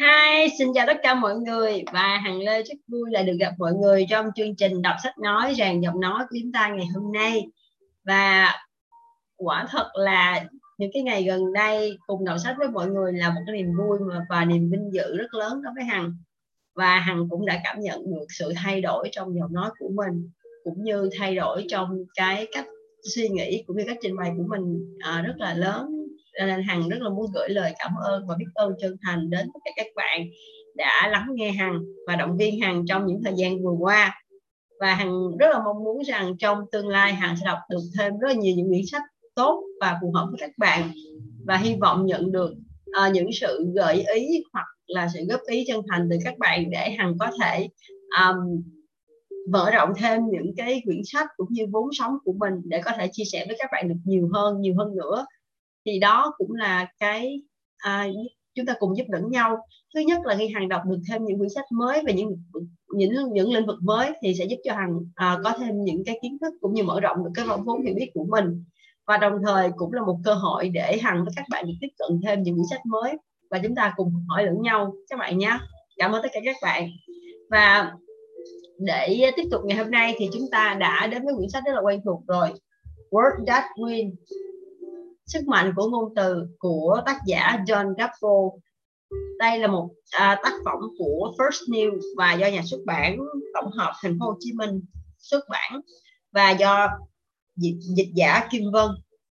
Hi, xin chào tất cả mọi người và Hằng Lê rất vui là được gặp mọi người trong chương trình đọc sách nói ràng giọng nói của chúng ta ngày hôm nay. Và quả thật là những cái ngày gần đây cùng đọc sách với mọi người là một cái niềm vui và niềm vinh dự rất lớn đối với Hằng. Và Hằng cũng đã cảm nhận được sự thay đổi trong giọng nói của mình, cũng như thay đổi trong cái cách suy nghĩ cũng như cách trình bày của mình rất là lớn. Nên Hằng rất là muốn gửi lời cảm ơn và biết ơn chân thành đến tất cả các bạn đã lắng nghe Hằng và động viên Hằng trong những thời gian vừa qua. Và Hằng rất là mong muốn rằng trong tương lai Hằng sẽ đọc được thêm rất là nhiều những quyển sách tốt và phù hợp với các bạn. Và hy vọng nhận được những sự gợi ý hoặc là sự góp ý chân thành từ các bạn để Hằng có thể mở rộng thêm những cái quyển sách cũng như vốn sống của mình để có thể chia sẻ với các bạn được nhiều hơn nữa. Thì đó cũng là cái chúng ta cùng giúp đỡ nhau. Thứ nhất là khi Hằng đọc được thêm những quyển sách mới về những lĩnh vực mới thì sẽ giúp cho Hằng có thêm những cái kiến thức cũng như mở rộng được cái vốn hiểu biết của mình. Và đồng thời cũng là một cơ hội để Hằng với các bạn được tiếp cận thêm những quyển sách mới và chúng ta cùng hỏi lẫn nhau các bạn nhé. Cảm ơn tất cả các bạn. Và để tiếp tục ngày hôm nay thì chúng ta đã đến với quyển sách rất là quen thuộc rồi, Words That Win, Sức mạnh của ngôn từ, của tác giả Don Gabor. Đây là một tác phẩm của First News và do nhà xuất bản tổng hợp Thành phố Hồ Chí Minh xuất bản và do dịch giả Kim Vân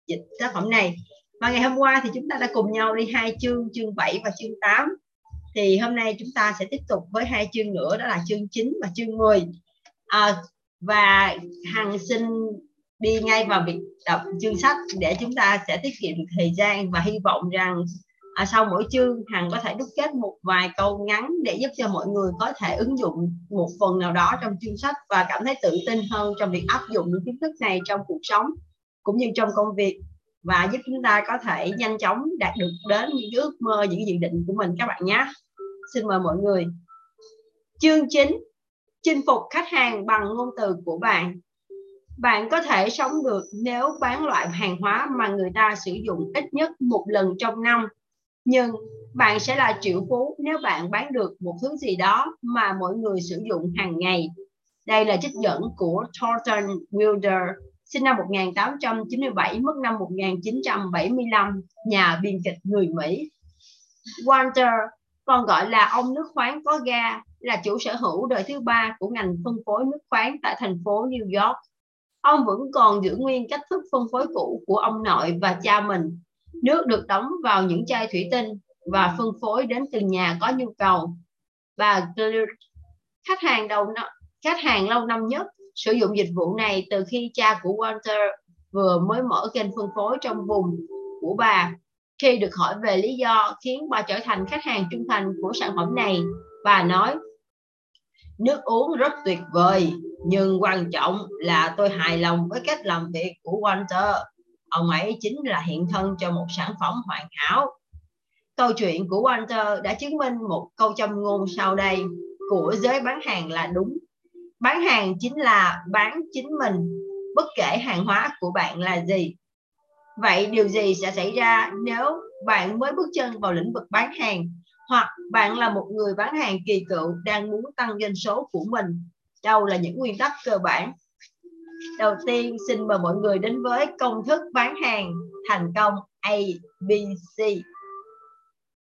dịch tác phẩm này. Và ngày hôm qua thì chúng ta đã cùng nhau đi hai chương, chương 7 và chương 8. Thì hôm nay chúng ta sẽ tiếp tục với hai chương nữa, đó là chương 9 và chương 10. Và Hằng xin đi ngay vào việc đọc chương sách để chúng ta sẽ tiết kiệm được thời gian, và hy vọng rằng sau mỗi chương Hằng có thể đúc kết một vài câu ngắn để giúp cho mọi người có thể ứng dụng một phần nào đó trong chương sách và cảm thấy tự tin hơn trong việc áp dụng những kiến thức này trong cuộc sống cũng như trong công việc, và giúp chúng ta có thể nhanh chóng đạt được đến những ước mơ, những dự định của mình các bạn nhé. Xin mời mọi người. Chương 9, chinh phục khách hàng bằng ngôn từ của bạn. Bạn có thể sống được nếu bán loại hàng hóa mà người ta sử dụng ít nhất một lần trong năm. Nhưng bạn sẽ là triệu phú nếu bạn bán được một thứ gì đó mà mọi người sử dụng hàng ngày. Đây là trích dẫn của Thornton Wilder, sinh năm 1897, mất năm 1975, nhà biên kịch người Mỹ. Walter, còn gọi là ông nước khoáng có ga, là chủ sở hữu đời thứ ba của ngành phân phối nước khoáng tại thành phố New York. Ông vẫn còn giữ nguyên cách thức phân phối cũ của ông nội và cha mình. Nước được đóng vào những chai thủy tinh và phân phối đến từng nhà có nhu cầu. Bà Glut, khách hàng lâu năm nhất, sử dụng dịch vụ này từ khi cha của Walter vừa mới mở kênh phân phối trong vùng của bà. Khi được hỏi về lý do khiến bà trở thành khách hàng trung thành của sản phẩm này, bà nói: "Nước uống rất tuyệt vời, nhưng quan trọng là tôi hài lòng với cách làm việc của Walter. Ông ấy chính là hiện thân cho một sản phẩm hoàn hảo." Câu chuyện của Walter đã chứng minh một câu châm ngôn sau đây của giới bán hàng là đúng: bán hàng chính là bán chính mình, bất kể hàng hóa của bạn là gì. Vậy điều gì sẽ xảy ra nếu bạn mới bước chân vào lĩnh vực bán hàng, hoặc bạn là một người bán hàng kỳ cựu đang muốn tăng doanh số của mình? Đâu là những nguyên tắc cơ bản? Đầu tiên, xin mời mọi người đến với công thức bán hàng thành công ABC.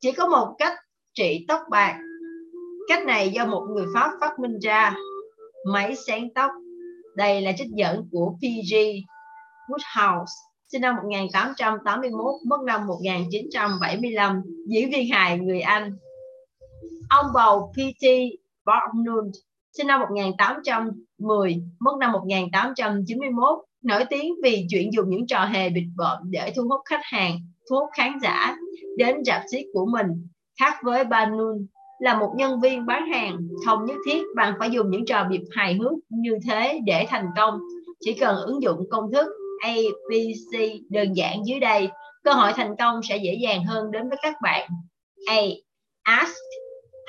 Chỉ có một cách trị tóc bạc. Cách này do một người Pháp phát minh ra, máy xén tóc. Đây là trích dẫn của P.G. Wodehouse, sinh năm 1881, mất năm 1975, diễn viên hài người Anh. Ông bầu P. T. Barnum, sinh năm 1810, mất năm 1891, nổi tiếng vì chuyện dùng những trò hề bịt bợm để thu hút khách hàng, thu hút khán giả đến rạp xiếc của mình. Khác với Barnum, là một nhân viên bán hàng, không nhất thiết bạn phải dùng những trò bịp hài hước như thế để thành công. Chỉ cần ứng dụng công thức ABC đơn giản dưới đây, cơ hội thành công sẽ dễ dàng hơn đến với các bạn. A. Ask.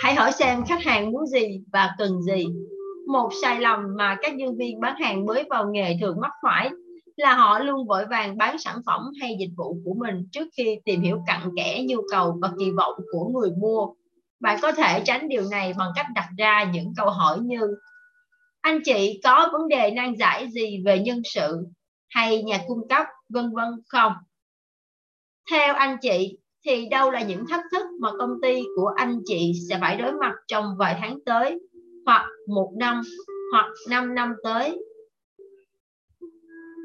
Hãy hỏi xem khách hàng muốn gì và cần gì. Một sai lầm mà các nhân viên bán hàng mới vào nghề thường mắc phải là họ luôn vội vàng bán sản phẩm hay dịch vụ của mình trước khi tìm hiểu cặn kẽ nhu cầu và kỳ vọng của người mua. Bạn có thể tránh điều này bằng cách đặt ra những câu hỏi như: anh chị có vấn đề nan giải gì về nhân sự hay nhà cung cấp vân vân không? Theo anh chị thì đâu là những thách thức mà công ty của anh chị sẽ phải đối mặt trong vài tháng tới, hoặc một năm, hoặc 5 năm tới?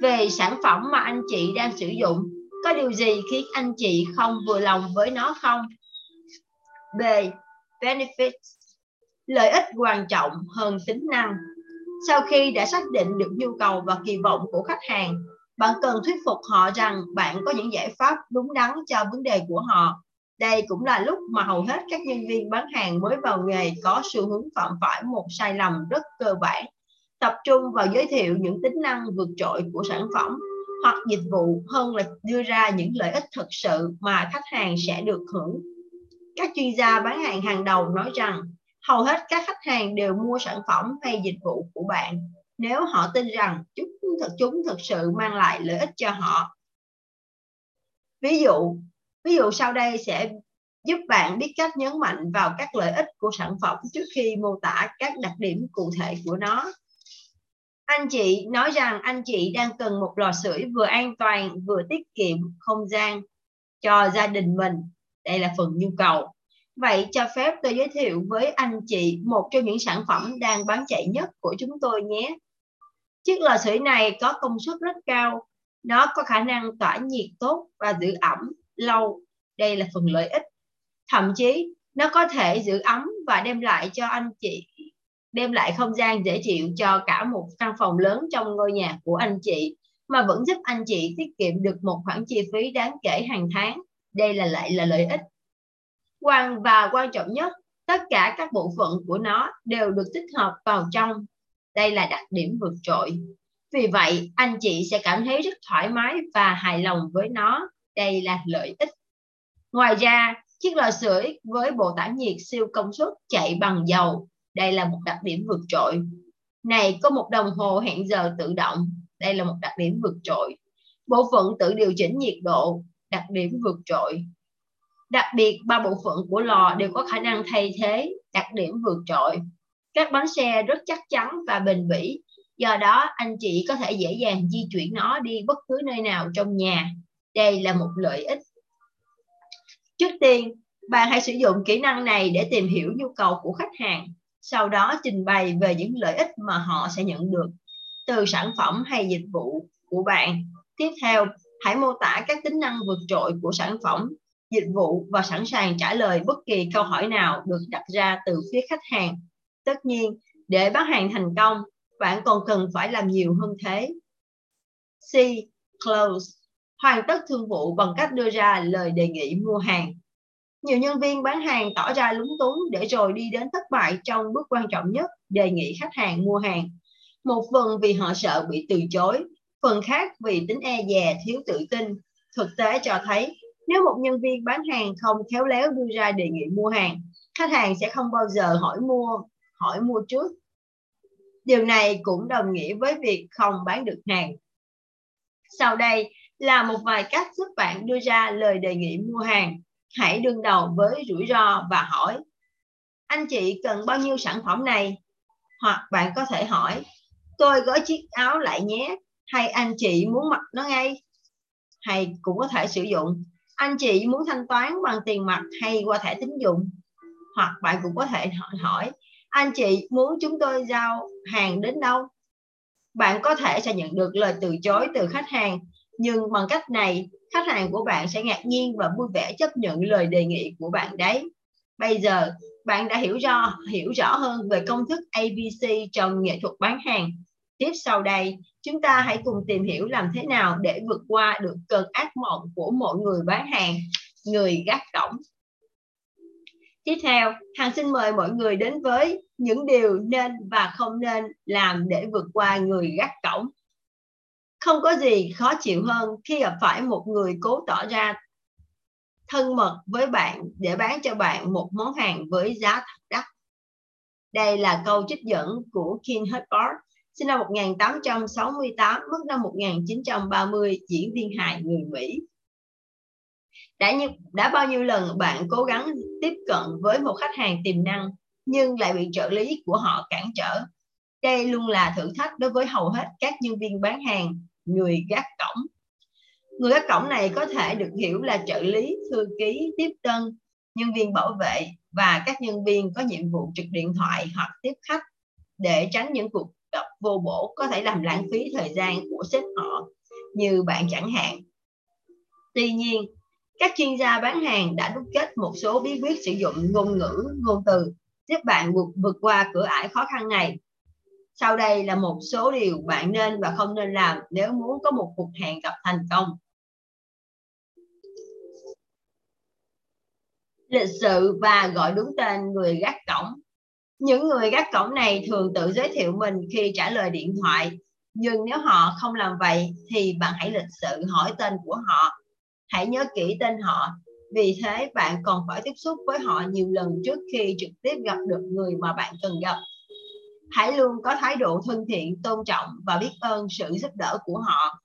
Về sản phẩm mà anh chị đang sử dụng, có điều gì khiến anh chị không vừa lòng với nó không? B. Benefits, lợi ích quan trọng hơn tính năng. Sau khi đã xác định được nhu cầu và kỳ vọng của khách hàng, bạn cần thuyết phục họ rằng bạn có những giải pháp đúng đắn cho vấn đề của họ. Đây cũng là lúc mà hầu hết các nhân viên bán hàng mới vào nghề có xu hướng phạm phải một sai lầm rất cơ bản: tập trung vào giới thiệu những tính năng vượt trội của sản phẩm hoặc dịch vụ hơn là đưa ra những lợi ích thực sự mà khách hàng sẽ được hưởng. Các chuyên gia bán hàng hàng đầu nói rằng hầu hết các khách hàng đều mua sản phẩm hay dịch vụ của bạn nếu họ tin rằng chúng thực sự mang lại lợi ích cho họ. Ví dụ sau đây sẽ giúp bạn biết cách nhấn mạnh vào các lợi ích của sản phẩm trước khi mô tả các đặc điểm cụ thể của nó. Anh chị nói rằng anh chị đang cần một lò sưởi vừa an toàn, vừa tiết kiệm không gian cho gia đình mình. Đây là phần nhu cầu. Vậy cho phép tôi giới thiệu với anh chị một trong những sản phẩm đang bán chạy nhất của chúng tôi nhé. Chiếc lò sưởi này có công suất rất cao. Nó có khả năng tỏa nhiệt tốt và giữ ẩm lâu. Đây là phần lợi ích. Thậm chí nó có thể giữ ấm và đem lại không gian dễ chịu cho cả một căn phòng lớn trong ngôi nhà của anh chị, mà vẫn giúp anh chị tiết kiệm được một khoản chi phí đáng kể hàng tháng. Đây là lại là lợi ích. Quan trọng nhất, tất cả các bộ phận của nó đều được tích hợp vào trong. Đây là đặc điểm vượt trội. Vì vậy, anh chị sẽ cảm thấy rất thoải mái và hài lòng với nó. Đây là lợi ích. Ngoài ra, chiếc lò sưởi với bộ tản nhiệt siêu công suất chạy bằng dầu. Đây là một đặc điểm vượt trội. Này có một đồng hồ hẹn giờ tự động. Đây là một đặc điểm vượt trội. Bộ phận tự điều chỉnh nhiệt độ. Đặc điểm vượt trội. Đặc biệt, 3 bộ phận của lò đều có khả năng thay thế. Đặc điểm vượt trội. Các bánh xe rất chắc chắn và bền bỉ. Do đó, anh chị có thể dễ dàng di chuyển nó đi bất cứ nơi nào trong nhà. Đây là một lợi ích. Trước tiên, bạn hãy sử dụng kỹ năng này để tìm hiểu nhu cầu của khách hàng. Sau đó trình bày về những lợi ích mà họ sẽ nhận được từ sản phẩm hay dịch vụ của bạn. Tiếp theo, hãy mô tả các tính năng vượt trội của sản phẩm, dịch vụ và sẵn sàng trả lời bất kỳ câu hỏi nào được đặt ra từ phía khách hàng. Tất nhiên, để bán hàng thành công, bạn còn cần phải làm nhiều hơn thế. C. Close. Hoàn tất thương vụ bằng cách đưa ra lời đề nghị mua hàng. Nhiều nhân viên bán hàng tỏ ra lúng túng để rồi đi đến thất bại trong bước quan trọng nhất, đề nghị khách hàng mua hàng. Một phần vì họ sợ bị từ chối, phần khác vì tính e dè, thiếu tự tin. Thực tế cho thấy, nếu một nhân viên bán hàng không khéo léo đưa ra đề nghị mua hàng, khách hàng sẽ không bao giờ hỏi mua trước. Điều này cũng đồng nghĩa với việc không bán được hàng. Sau đây là một vài cách giúp bạn đưa ra lời đề nghị mua hàng. Hãy đương đầu với rủi ro và hỏi: anh chị cần bao nhiêu sản phẩm này? Hoặc bạn có thể hỏi: tôi gói chiếc áo lại nhé, hay anh chị muốn mặc nó ngay? Hay cũng có thể sử dụng: anh chị muốn thanh toán bằng tiền mặt hay qua thẻ tín dụng? Hoặc bạn cũng có thể hỏi: anh chị muốn chúng tôi giao hàng đến đâu? Bạn có thể sẽ nhận được lời từ chối từ khách hàng, nhưng bằng cách này, khách hàng của bạn sẽ ngạc nhiên và vui vẻ chấp nhận lời đề nghị của bạn đấy. Bây giờ, bạn đã hiểu rõ hơn về công thức ABC trong nghệ thuật bán hàng. Tiếp sau đây, chúng ta hãy cùng tìm hiểu làm thế nào để vượt qua được cơn ác mộng của mọi người bán hàng, người gác cổng. Tiếp theo, Hằng xin mời mọi người đến với những điều nên và không nên làm để vượt qua người gác cổng. Không có gì khó chịu hơn khi gặp phải một người cố tỏ ra thân mật với bạn để bán cho bạn một món hàng với giá thật đắt. Đây là câu trích dẫn của King Hubbard, sinh năm 1868, mất năm 1930, diễn viên hài người Mỹ. Đã bao nhiêu lần bạn cố gắng tiếp cận với một khách hàng tiềm năng nhưng lại bị trợ lý của họ cản trở. Đây luôn là thử thách đối với hầu hết các nhân viên bán hàng, người gác cổng. Người gác cổng này có thể được hiểu là trợ lý, thư ký, tiếp tân, nhân viên bảo vệ và các nhân viên có nhiệm vụ trực điện thoại hoặc tiếp khách để tránh những cuộc gặp vô bổ có thể làm lãng phí thời gian của sếp họ, như bạn chẳng hạn. Tuy nhiên, các chuyên gia bán hàng đã đúc kết một số bí quyết sử dụng ngôn ngữ, ngôn từ giúp bạn vượt qua cửa ải khó khăn này. Sau đây là một số điều bạn nên và không nên làm nếu muốn có một cuộc hẹn gặp thành công. Lịch sự và gọi đúng tên người gác cổng. Những người gác cổng này thường tự giới thiệu mình khi trả lời điện thoại, nhưng nếu họ không làm vậy thì bạn hãy lịch sự hỏi tên của họ. Hãy nhớ kỹ tên họ, vì thế bạn còn phải tiếp xúc với họ nhiều lần trước khi trực tiếp gặp được người mà bạn cần gặp. Hãy luôn có thái độ thân thiện, tôn trọng và biết ơn sự giúp đỡ của họ.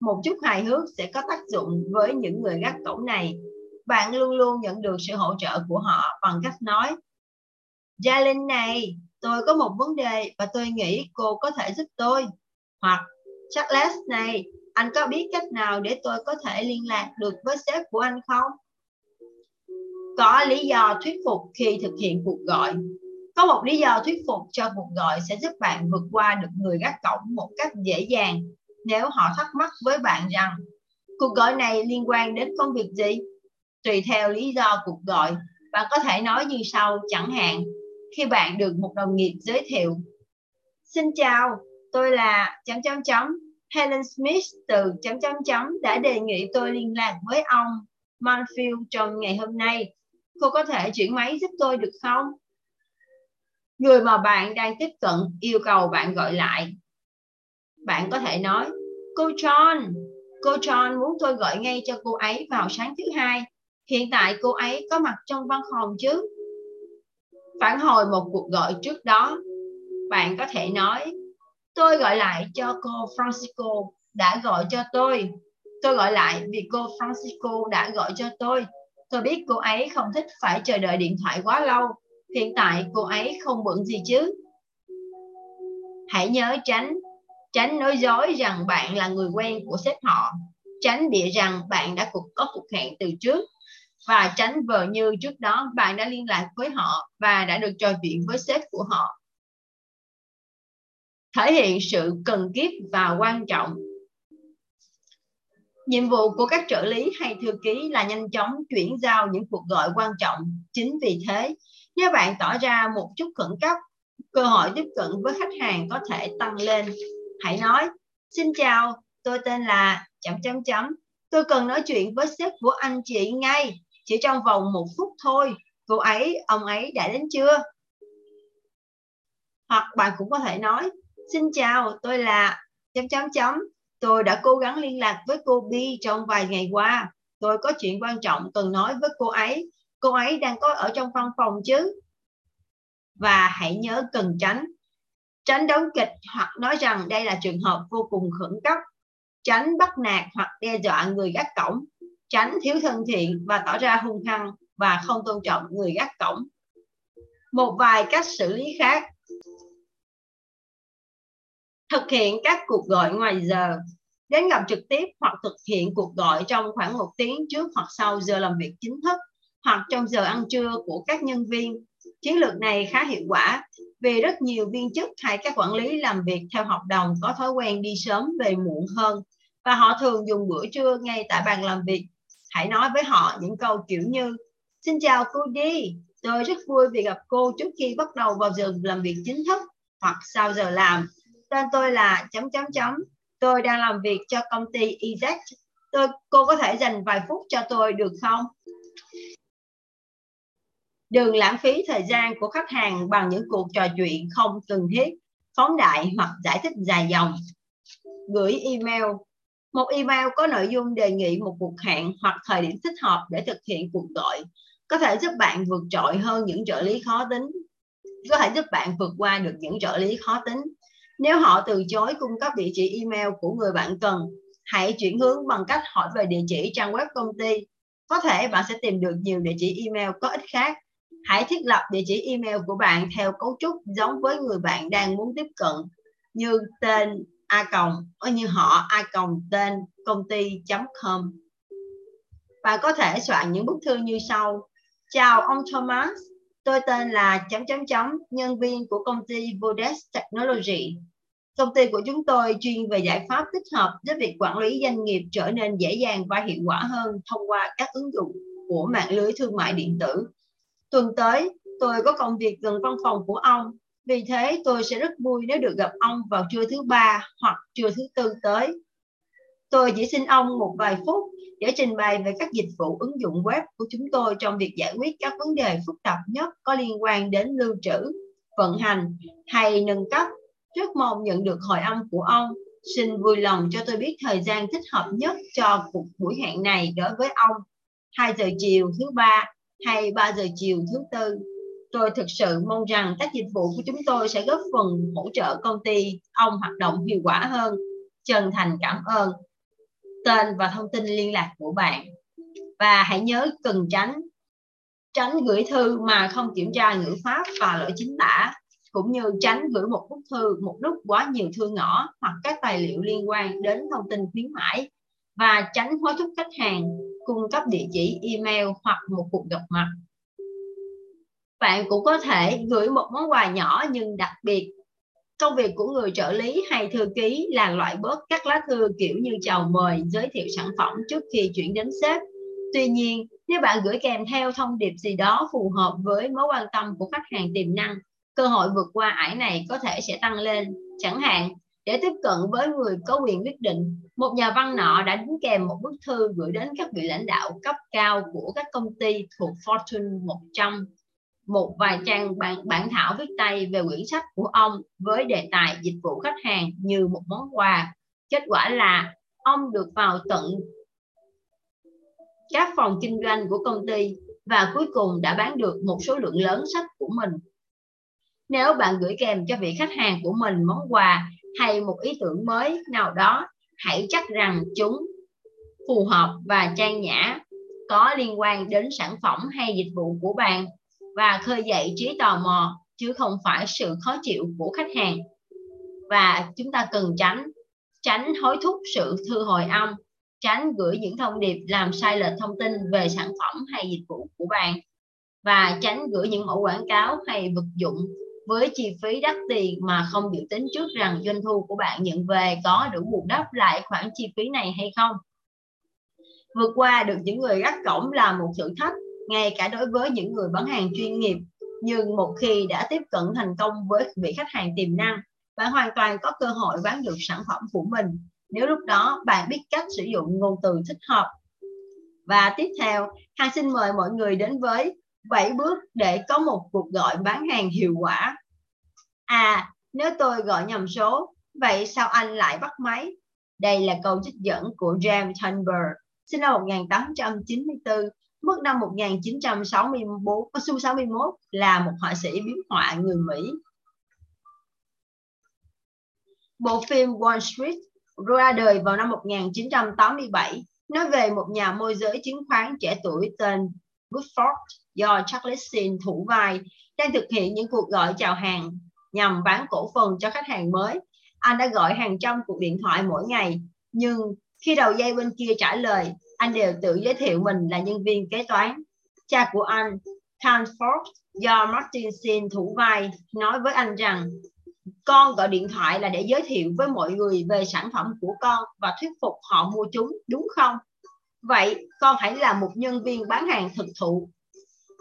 Một chút hài hước sẽ có tác dụng với những người gác cổng này. Bạn luôn luôn nhận được sự hỗ trợ của họ bằng cách nói: "Gia Linh này, tôi có một vấn đề và tôi nghĩ cô có thể giúp tôi." Hoặc: "Charles này, anh có biết cách nào để tôi có thể liên lạc được với sếp của anh không?" Có lý do thuyết phục khi thực hiện cuộc gọi. Có một lý do thuyết phục cho cuộc gọi sẽ giúp bạn vượt qua được người gác cổng một cách dễ dàng nếu họ thắc mắc với bạn rằng cuộc gọi này liên quan đến công việc gì. Tùy theo lý do cuộc gọi, bạn có thể nói như sau, chẳng hạn khi bạn được một đồng nghiệp giới thiệu: "Xin chào, tôi là... Helen Smith từ... đã đề nghị tôi liên lạc với ông Manfield trong ngày hôm nay. Cô có thể chuyển máy giúp tôi được không?" Người mà bạn đang tiếp cận yêu cầu bạn gọi lại. Bạn có thể nói: Cô John muốn tôi gọi ngay cho cô ấy vào sáng thứ Hai. Hiện tại cô ấy có mặt trong văn phòng chứ?" Phản hồi một cuộc gọi trước đó, bạn có thể nói: "Tôi gọi lại cho cô Francisco đã gọi cho tôi. Tôi gọi lại vì cô Francisco đã gọi cho tôi. Tôi biết cô ấy không thích phải chờ đợi điện thoại quá lâu. Hiện tại cô ấy không bận gì chứ?" Hãy nhớ tránh nói dối rằng bạn là người quen của sếp họ, tránh bịa rằng bạn đã có cuộc hẹn từ trước, và tránh vờ như trước đó bạn đã liên lạc với họ và đã được trò chuyện với sếp của họ. Thể hiện sự cần kiếp và quan trọng. Nhiệm vụ của các trợ lý hay thư ký là nhanh chóng chuyển giao những cuộc gọi quan trọng. Chính vì thế, nếu bạn tỏ ra một chút khẩn cấp, cơ hội tiếp cận với khách hàng có thể tăng lên. Hãy nói: "Xin chào, tôi tên là... tôi cần nói chuyện với sếp của anh chị ngay, chỉ trong vòng 1 phút thôi. Cô ấy, ông ấy đã đến chưa?" Hoặc bạn cũng có thể nói: "Xin chào, tôi là... tôi đã cố gắng liên lạc với cô Bi trong vài ngày qua. Tôi có chuyện quan trọng cần nói với cô ấy. Cô ấy đang có ở trong văn phòng chứ?" Và hãy nhớ cần tránh đóng kịch hoặc nói rằng đây là trường hợp vô cùng khẩn cấp, tránh bắt nạt hoặc đe dọa người gác cổng, tránh thiếu thân thiện và tỏ ra hung hăng và không tôn trọng người gác cổng. Một vài cách xử lý khác. Thực hiện các cuộc gọi ngoài giờ. Đến gặp trực tiếp hoặc thực hiện cuộc gọi trong khoảng 1 tiếng trước hoặc sau giờ làm việc chính thức, hoặc trong giờ ăn trưa của các nhân viên. Chiến lược này khá hiệu quả vì rất nhiều viên chức hay các quản lý làm việc theo hợp đồng có thói quen đi sớm về muộn hơn, và họ thường dùng bữa trưa ngay tại bàn làm việc. Hãy nói với họ những câu kiểu như: "Xin chào cô Đi, tôi rất vui vì gặp cô trước khi bắt đầu vào giờ làm việc chính thức hoặc sau giờ làm. Tên tôi là... tôi đang làm việc cho công ty EZ. Cô có thể dành vài phút cho tôi được không?" Đừng lãng phí thời gian của khách hàng bằng những cuộc trò chuyện không cần thiết, phóng đại hoặc giải thích dài dòng. Gửi email. Một email có nội dung đề nghị một cuộc hẹn hoặc thời điểm thích hợp để thực hiện cuộc gọi có thể giúp bạn vượt trội hơn những trợ lý khó tính. Có thể giúp bạn vượt qua được những trợ lý khó tính. Nếu họ từ chối cung cấp địa chỉ email của người bạn cần, hãy chuyển hướng bằng cách hỏi về địa chỉ trang web công ty. Có thể bạn sẽ tìm được nhiều địa chỉ email có ích khác. Hãy thiết lập địa chỉ email của bạn theo cấu trúc giống với người bạn đang muốn tiếp cận, như tên họ tên công ty.com. Bạn có thể soạn những bức thư như sau: Chào ông Thomas, tôi tên là ... nhân viên của công ty Vodes Technology. Công ty của chúng tôi chuyên về giải pháp tích hợp giúp việc quản lý doanh nghiệp trở nên dễ dàng và hiệu quả hơn thông qua các ứng dụng của mạng lưới thương mại điện tử. Tuần tới, tôi có công việc gần văn phòng của ông, vì thế tôi sẽ rất vui nếu được gặp ông vào trưa thứ Ba hoặc trưa thứ Tư tới. Tôi chỉ xin ông một vài phút để trình bày về các dịch vụ ứng dụng web của chúng tôi trong việc giải quyết các vấn đề phức tạp nhất có liên quan đến lưu trữ, vận hành hay nâng cấp. Rất mong nhận được hồi âm của ông. Xin vui lòng cho tôi biết thời gian thích hợp nhất cho cuộc buổi hẹn này đối với ông, 2 giờ chiều thứ Ba hay 3 giờ chiều thứ Tư. Tôi thực sự mong rằng các dịch vụ của chúng tôi sẽ góp phần hỗ trợ công ty ông hoạt động hiệu quả hơn. Chân thành cảm ơn. Tên và thông tin liên lạc của bạn. Và hãy nhớ cần tránh gửi thư mà không kiểm tra ngữ pháp và lỗi chính tả, cũng như tránh gửi một bức thư một lúc quá nhiều thư ngõ hoặc các tài liệu liên quan đến thông tin khuyến mãi, và tránh hối thúc khách hàng cung cấp địa chỉ email hoặc một cuộc gặp mặt. Bạn cũng có thể gửi một món quà nhỏ nhưng đặc biệt. Công việc của người trợ lý hay thư ký là loại bớt các lá thư kiểu như chào mời, giới thiệu sản phẩm trước khi chuyển đến sếp. Tuy nhiên, nếu bạn gửi kèm theo thông điệp gì đó phù hợp với mối quan tâm của khách hàng tiềm năng, cơ hội vượt qua ải này có thể sẽ tăng lên. Chẳng hạn, để tiếp cận với người có quyền quyết định, một nhà văn nọ đã đính kèm một bức thư gửi đến các vị lãnh đạo cấp cao của các công ty thuộc Fortune 100. Một vài trang bản thảo viết tay về quyển sách của ông với đề tài dịch vụ khách hàng như một món quà. Kết quả là ông được vào tận các phòng kinh doanh của công ty và cuối cùng đã bán được một số lượng lớn sách của mình. Nếu bạn gửi kèm cho vị khách hàng của mình món quà hay một ý tưởng mới nào đó, hãy chắc rằng chúng phù hợp và trang nhã, có liên quan đến sản phẩm hay dịch vụ của bạn, và khơi dậy trí tò mò chứ không phải sự khó chịu của khách hàng. Và chúng ta cần tránh hối thúc sự thư hồi âm, tránh gửi những thông điệp làm sai lệch thông tin về sản phẩm hay dịch vụ của bạn, và tránh gửi những mẫu quảng cáo hay vật dụng với chi phí đắt tiền mà không dự tính trước rằng doanh thu của bạn nhận về có đủ bù đắp lại khoản chi phí này hay không. Vượt qua được những người gác cổng là một thử thách, ngay cả đối với những người bán hàng chuyên nghiệp. Nhưng một khi đã tiếp cận thành công với vị khách hàng tiềm năng, bạn hoàn toàn có cơ hội bán được sản phẩm của mình, nếu lúc đó bạn biết cách sử dụng ngôn từ thích hợp. Và tiếp theo, Hằng xin mời mọi người đến với 7 bước để có một cuộc gọi bán hàng hiệu quả. À, nếu tôi gọi nhầm số, vậy sao anh lại bắt máy? Đây là câu trích dẫn của James Thunberg, sinh năm 1894. Mất năm 1961, là một họa sĩ biếm họa người Mỹ. Bộ phim Wall Street ra đời vào năm 1987, nói về một nhà môi giới chứng khoán trẻ tuổi tên Woodford do Charles Sheen thủ vai, đang thực hiện những cuộc gọi chào hàng nhằm bán cổ phần cho khách hàng mới. Anh đã gọi hàng trăm cuộc điện thoại mỗi ngày, nhưng khi đầu dây bên kia trả lời, anh đều tự giới thiệu mình là nhân viên kế toán. Cha của anh, Canford, do Martin Sin thủ vai, nói với anh rằng con gọi điện thoại là để giới thiệu với mọi người về sản phẩm của con và thuyết phục họ mua chúng, đúng không? Vậy con hãy là một nhân viên bán hàng thực thụ.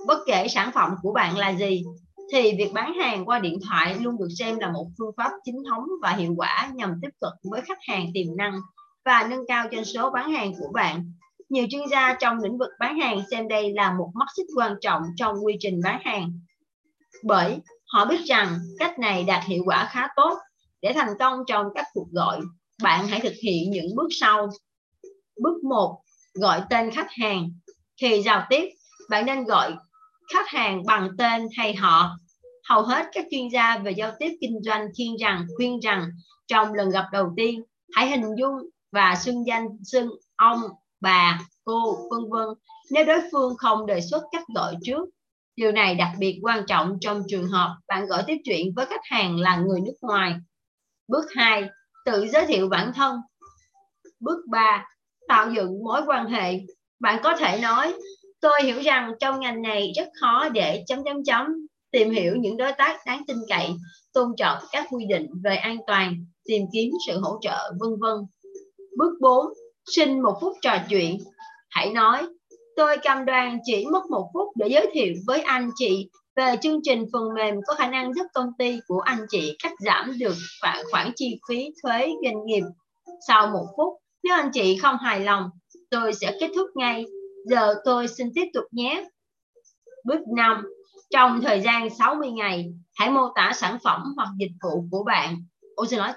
Bất kể sản phẩm của bạn là gì, thì việc bán hàng qua điện thoại luôn được xem là một phương pháp chính thống và hiệu quả nhằm tiếp cận với khách hàng tiềm năng và nâng cao doanh số bán hàng của bạn. Nhiều chuyên gia trong lĩnh vực bán hàng xem đây là một mắt xích quan trọng trong quy trình bán hàng, bởi họ biết rằng cách này đạt hiệu quả khá tốt. Để thành công trong các cuộc gọi, bạn hãy thực hiện những bước sau. Bước 1. Gọi tên khách hàng. Khi giao tiếp, bạn nên gọi khách hàng bằng tên hay họ. Hầu hết các chuyên gia về giao tiếp kinh doanh khuyên rằng trong lần gặp đầu tiên, hãy hình dung và xưng danh, xưng ông, bà, cô, vân vân, nếu đối phương không đề xuất cách gọi trước. Điều này đặc biệt quan trọng trong trường hợp bạn gọi tiếp chuyện với khách hàng là người nước ngoài. Bước 2. Tự giới thiệu bản thân. Bước 3. Tạo dựng mối quan hệ. Bạn có thể nói, tôi hiểu rằng trong ngành này rất khó để ... tìm hiểu những đối tác đáng tin cậy, tôn trọng các quy định về an toàn, tìm kiếm sự hỗ trợ, vân vân. Bước 4. Xin một phút trò chuyện. Hãy nói, tôi cam đoan chỉ mất một phút để giới thiệu với anh chị về chương trình phần mềm có khả năng giúp công ty của anh chị cắt giảm được khoản chi phí thuế doanh nghiệp. Sau một phút, nếu anh chị không hài lòng, tôi sẽ kết thúc ngay. Giờ tôi xin tiếp tục nhé. Bước 5. Trong thời gian 60 ngày, hãy mô tả sản phẩm hoặc dịch vụ của bạn.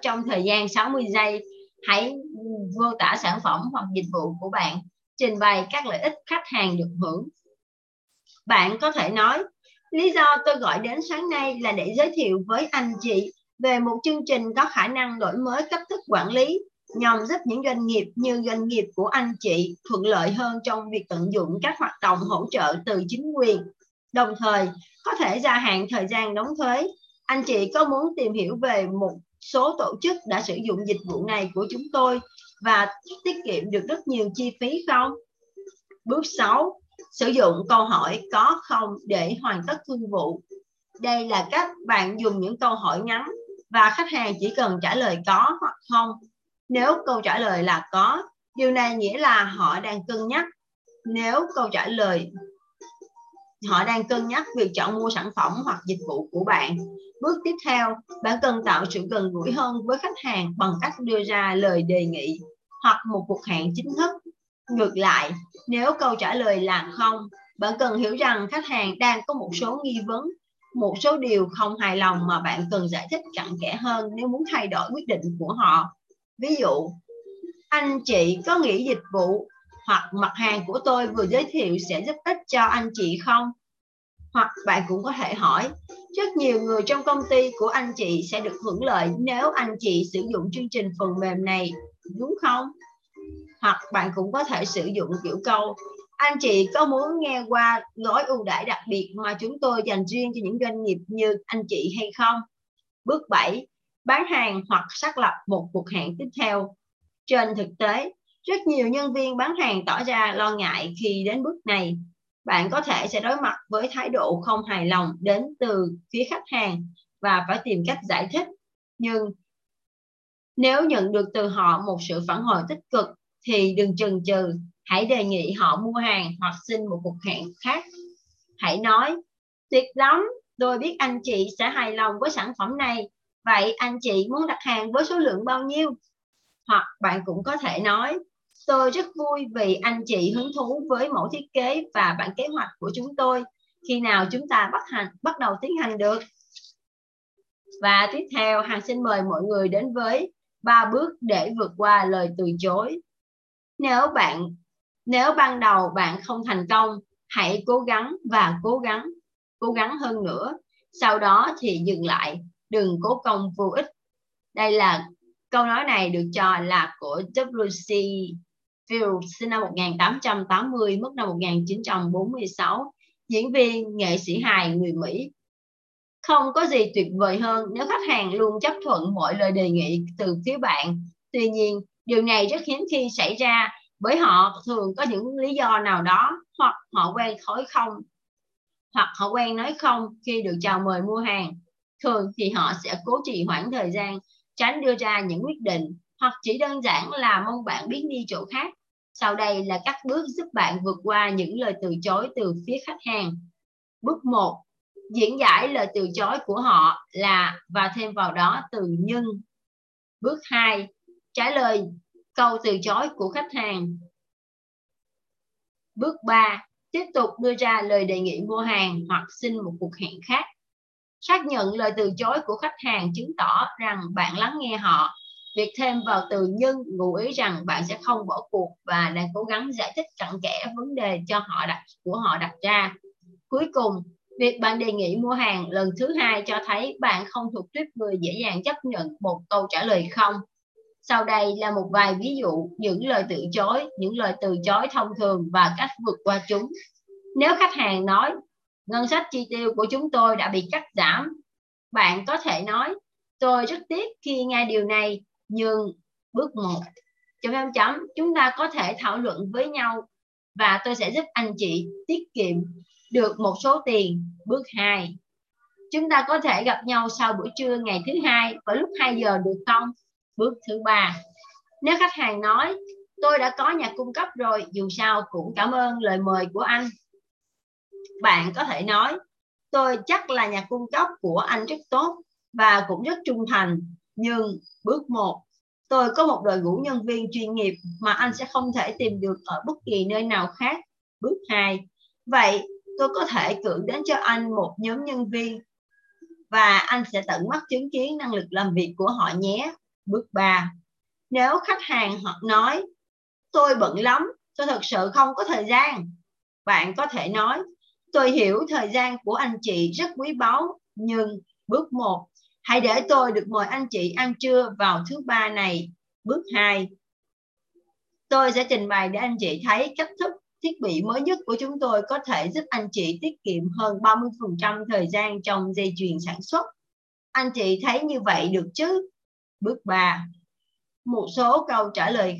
Trong thời gian 60 giây, hãy mô tả sản phẩm hoặc dịch vụ của bạn, trình bày các lợi ích khách hàng được hưởng. Bạn có thể nói, lý do tôi gọi đến sáng nay là để giới thiệu với anh chị về một chương trình có khả năng đổi mới cách thức quản lý, nhằm giúp những doanh nghiệp như doanh nghiệp của anh chị thuận lợi hơn trong việc tận dụng các hoạt động hỗ trợ từ chính quyền. Đồng thời, có thể gia hạn thời gian đóng thuế. Anh chị có muốn tìm hiểu về một số tổ chức đã sử dụng dịch vụ này của chúng tôi và tiết kiệm được rất nhiều chi phí không? Bước 6. Sử dụng câu hỏi có không để hoàn tất thương vụ. Đây là cách bạn dùng những câu hỏi ngắn và khách hàng chỉ cần trả lời có hoặc không. Nếu câu trả lời là có, điều này nghĩa là họ đang cân nhắc. Nếu câu trả lời họ đang cân nhắc việc chọn mua sản phẩm hoặc dịch vụ của bạn. Bước tiếp theo, bạn cần tạo sự gần gũi hơn với khách hàng bằng cách đưa ra lời đề nghị hoặc một cuộc hẹn chính thức. Ngược lại, nếu câu trả lời là không, bạn cần hiểu rằng khách hàng đang có một số nghi vấn, một số điều không hài lòng mà bạn cần giải thích cặn kẽ hơn nếu muốn thay đổi quyết định của họ. Ví dụ, anh chị có nghĩ dịch vụ hoặc mặt hàng của tôi vừa giới thiệu sẽ giúp ích cho anh chị không? Hoặc bạn cũng có thể hỏi, rất nhiều người trong công ty của anh chị sẽ được hưởng lợi nếu anh chị sử dụng chương trình phần mềm này, đúng không? Hoặc bạn cũng có thể sử dụng kiểu câu, anh chị có muốn nghe qua gói ưu đãi đặc biệt mà chúng tôi dành riêng cho những doanh nghiệp như anh chị hay không? Bước 7. Bán hàng hoặc xác lập một cuộc hẹn tiếp theo. Trên thực tế, rất nhiều nhân viên bán hàng tỏ ra lo ngại khi đến bước này. Bạn có thể sẽ đối mặt với thái độ không hài lòng đến từ phía khách hàng và phải tìm cách giải thích. Nhưng nếu nhận được từ họ một sự phản hồi tích cực thì đừng chần chừ. Hãy đề nghị họ mua hàng hoặc xin một cuộc hẹn khác. Hãy nói, tuyệt lắm, tôi biết anh chị sẽ hài lòng với sản phẩm này. Vậy anh chị muốn đặt hàng với số lượng bao nhiêu? Hoặc bạn cũng có thể nói, tôi rất vui vì anh chị hứng thú với mẫu thiết kế và bản kế hoạch của chúng tôi. Khi nào chúng ta bắt đầu tiến hành được? Và tiếp theo, Hằng xin mời mọi người đến với 3 bước để vượt qua lời từ chối. Nếu ban đầu bạn không thành công, hãy cố gắng và cố gắng hơn nữa. Sau đó thì dừng lại, đừng cố công vô ích. Đây là câu nói này được cho là của W.C. Fields, sinh năm 1880, mất năm 1946, diễn viên, nghệ sĩ hài người Mỹ. Không có gì tuyệt vời hơn nếu khách hàng luôn chấp thuận mọi lời đề nghị từ phía bạn. Tuy nhiên, điều này rất hiếm khi xảy ra bởi họ thường có những lý do nào đó, hoặc họ quen nói không khi được chào mời mua hàng. Thường thì họ sẽ cố trì hoãn thời gian, tránh đưa ra những quyết định, hoặc chỉ đơn giản là mong bạn biết đi chỗ khác. Sau đây là các bước giúp bạn vượt qua những lời từ chối từ phía khách hàng. Bước 1. Diễn giải lời từ chối của họ là và thêm vào đó từ nhưng. Bước 2. Trả lời câu từ chối của khách hàng. Bước 3. Tiếp tục đưa ra lời đề nghị mua hàng hoặc xin một cuộc hẹn khác. Xác nhận lời từ chối của khách hàng chứng tỏ rằng bạn lắng nghe họ. Việc thêm vào từ nhưng ngụ ý rằng bạn sẽ không bỏ cuộc và đang cố gắng giải thích cặn kẽ vấn đề của họ đặt ra. Cuối cùng, việc bạn đề nghị mua hàng lần thứ hai cho thấy bạn không thuộc tuýp người dễ dàng chấp nhận một câu trả lời không. Sau đây là một vài ví dụ những lời từ chối, thông thường và cách vượt qua chúng. Nếu khách hàng nói, ngân sách chi tiêu của chúng tôi đã bị cắt giảm, bạn có thể nói, tôi rất tiếc khi nghe điều này, nhưng bước 1, chúng ta có thể thảo luận với nhau và tôi sẽ giúp anh chị tiết kiệm được một số tiền, bước 2. Chúng ta có thể gặp nhau sau buổi trưa ngày thứ 2 vào lúc 2 giờ được không? Bước thứ 3. Nếu khách hàng nói, tôi đã có nhà cung cấp rồi, dù sao cũng cảm ơn lời mời của anh. Bạn có thể nói, tôi chắc là nhà cung cấp của anh rất tốt và cũng rất trung thành, nhưng bước 1, tôi có một đội ngũ nhân viên chuyên nghiệp mà anh sẽ không thể tìm được ở bất kỳ nơi nào khác. Bước 2. Vậy tôi có thể cử đến cho anh một nhóm nhân viên và anh sẽ tận mắt chứng kiến năng lực làm việc của họ nhé. Bước 3. Nếu khách hàng họ nói, tôi bận lắm, tôi thật sự không có thời gian. Bạn có thể nói, tôi hiểu thời gian của anh chị rất quý báu, nhưng bước 1, hãy để tôi được mời anh chị ăn trưa vào thứ 3 này. Bước 2, tôi sẽ trình bày để anh chị thấy cách thức thiết bị mới nhất của chúng tôi có thể giúp anh chị tiết kiệm hơn 30% thời gian trong dây chuyền sản xuất. Anh chị thấy như vậy được chứ? Bước 3. Một số câu trả lời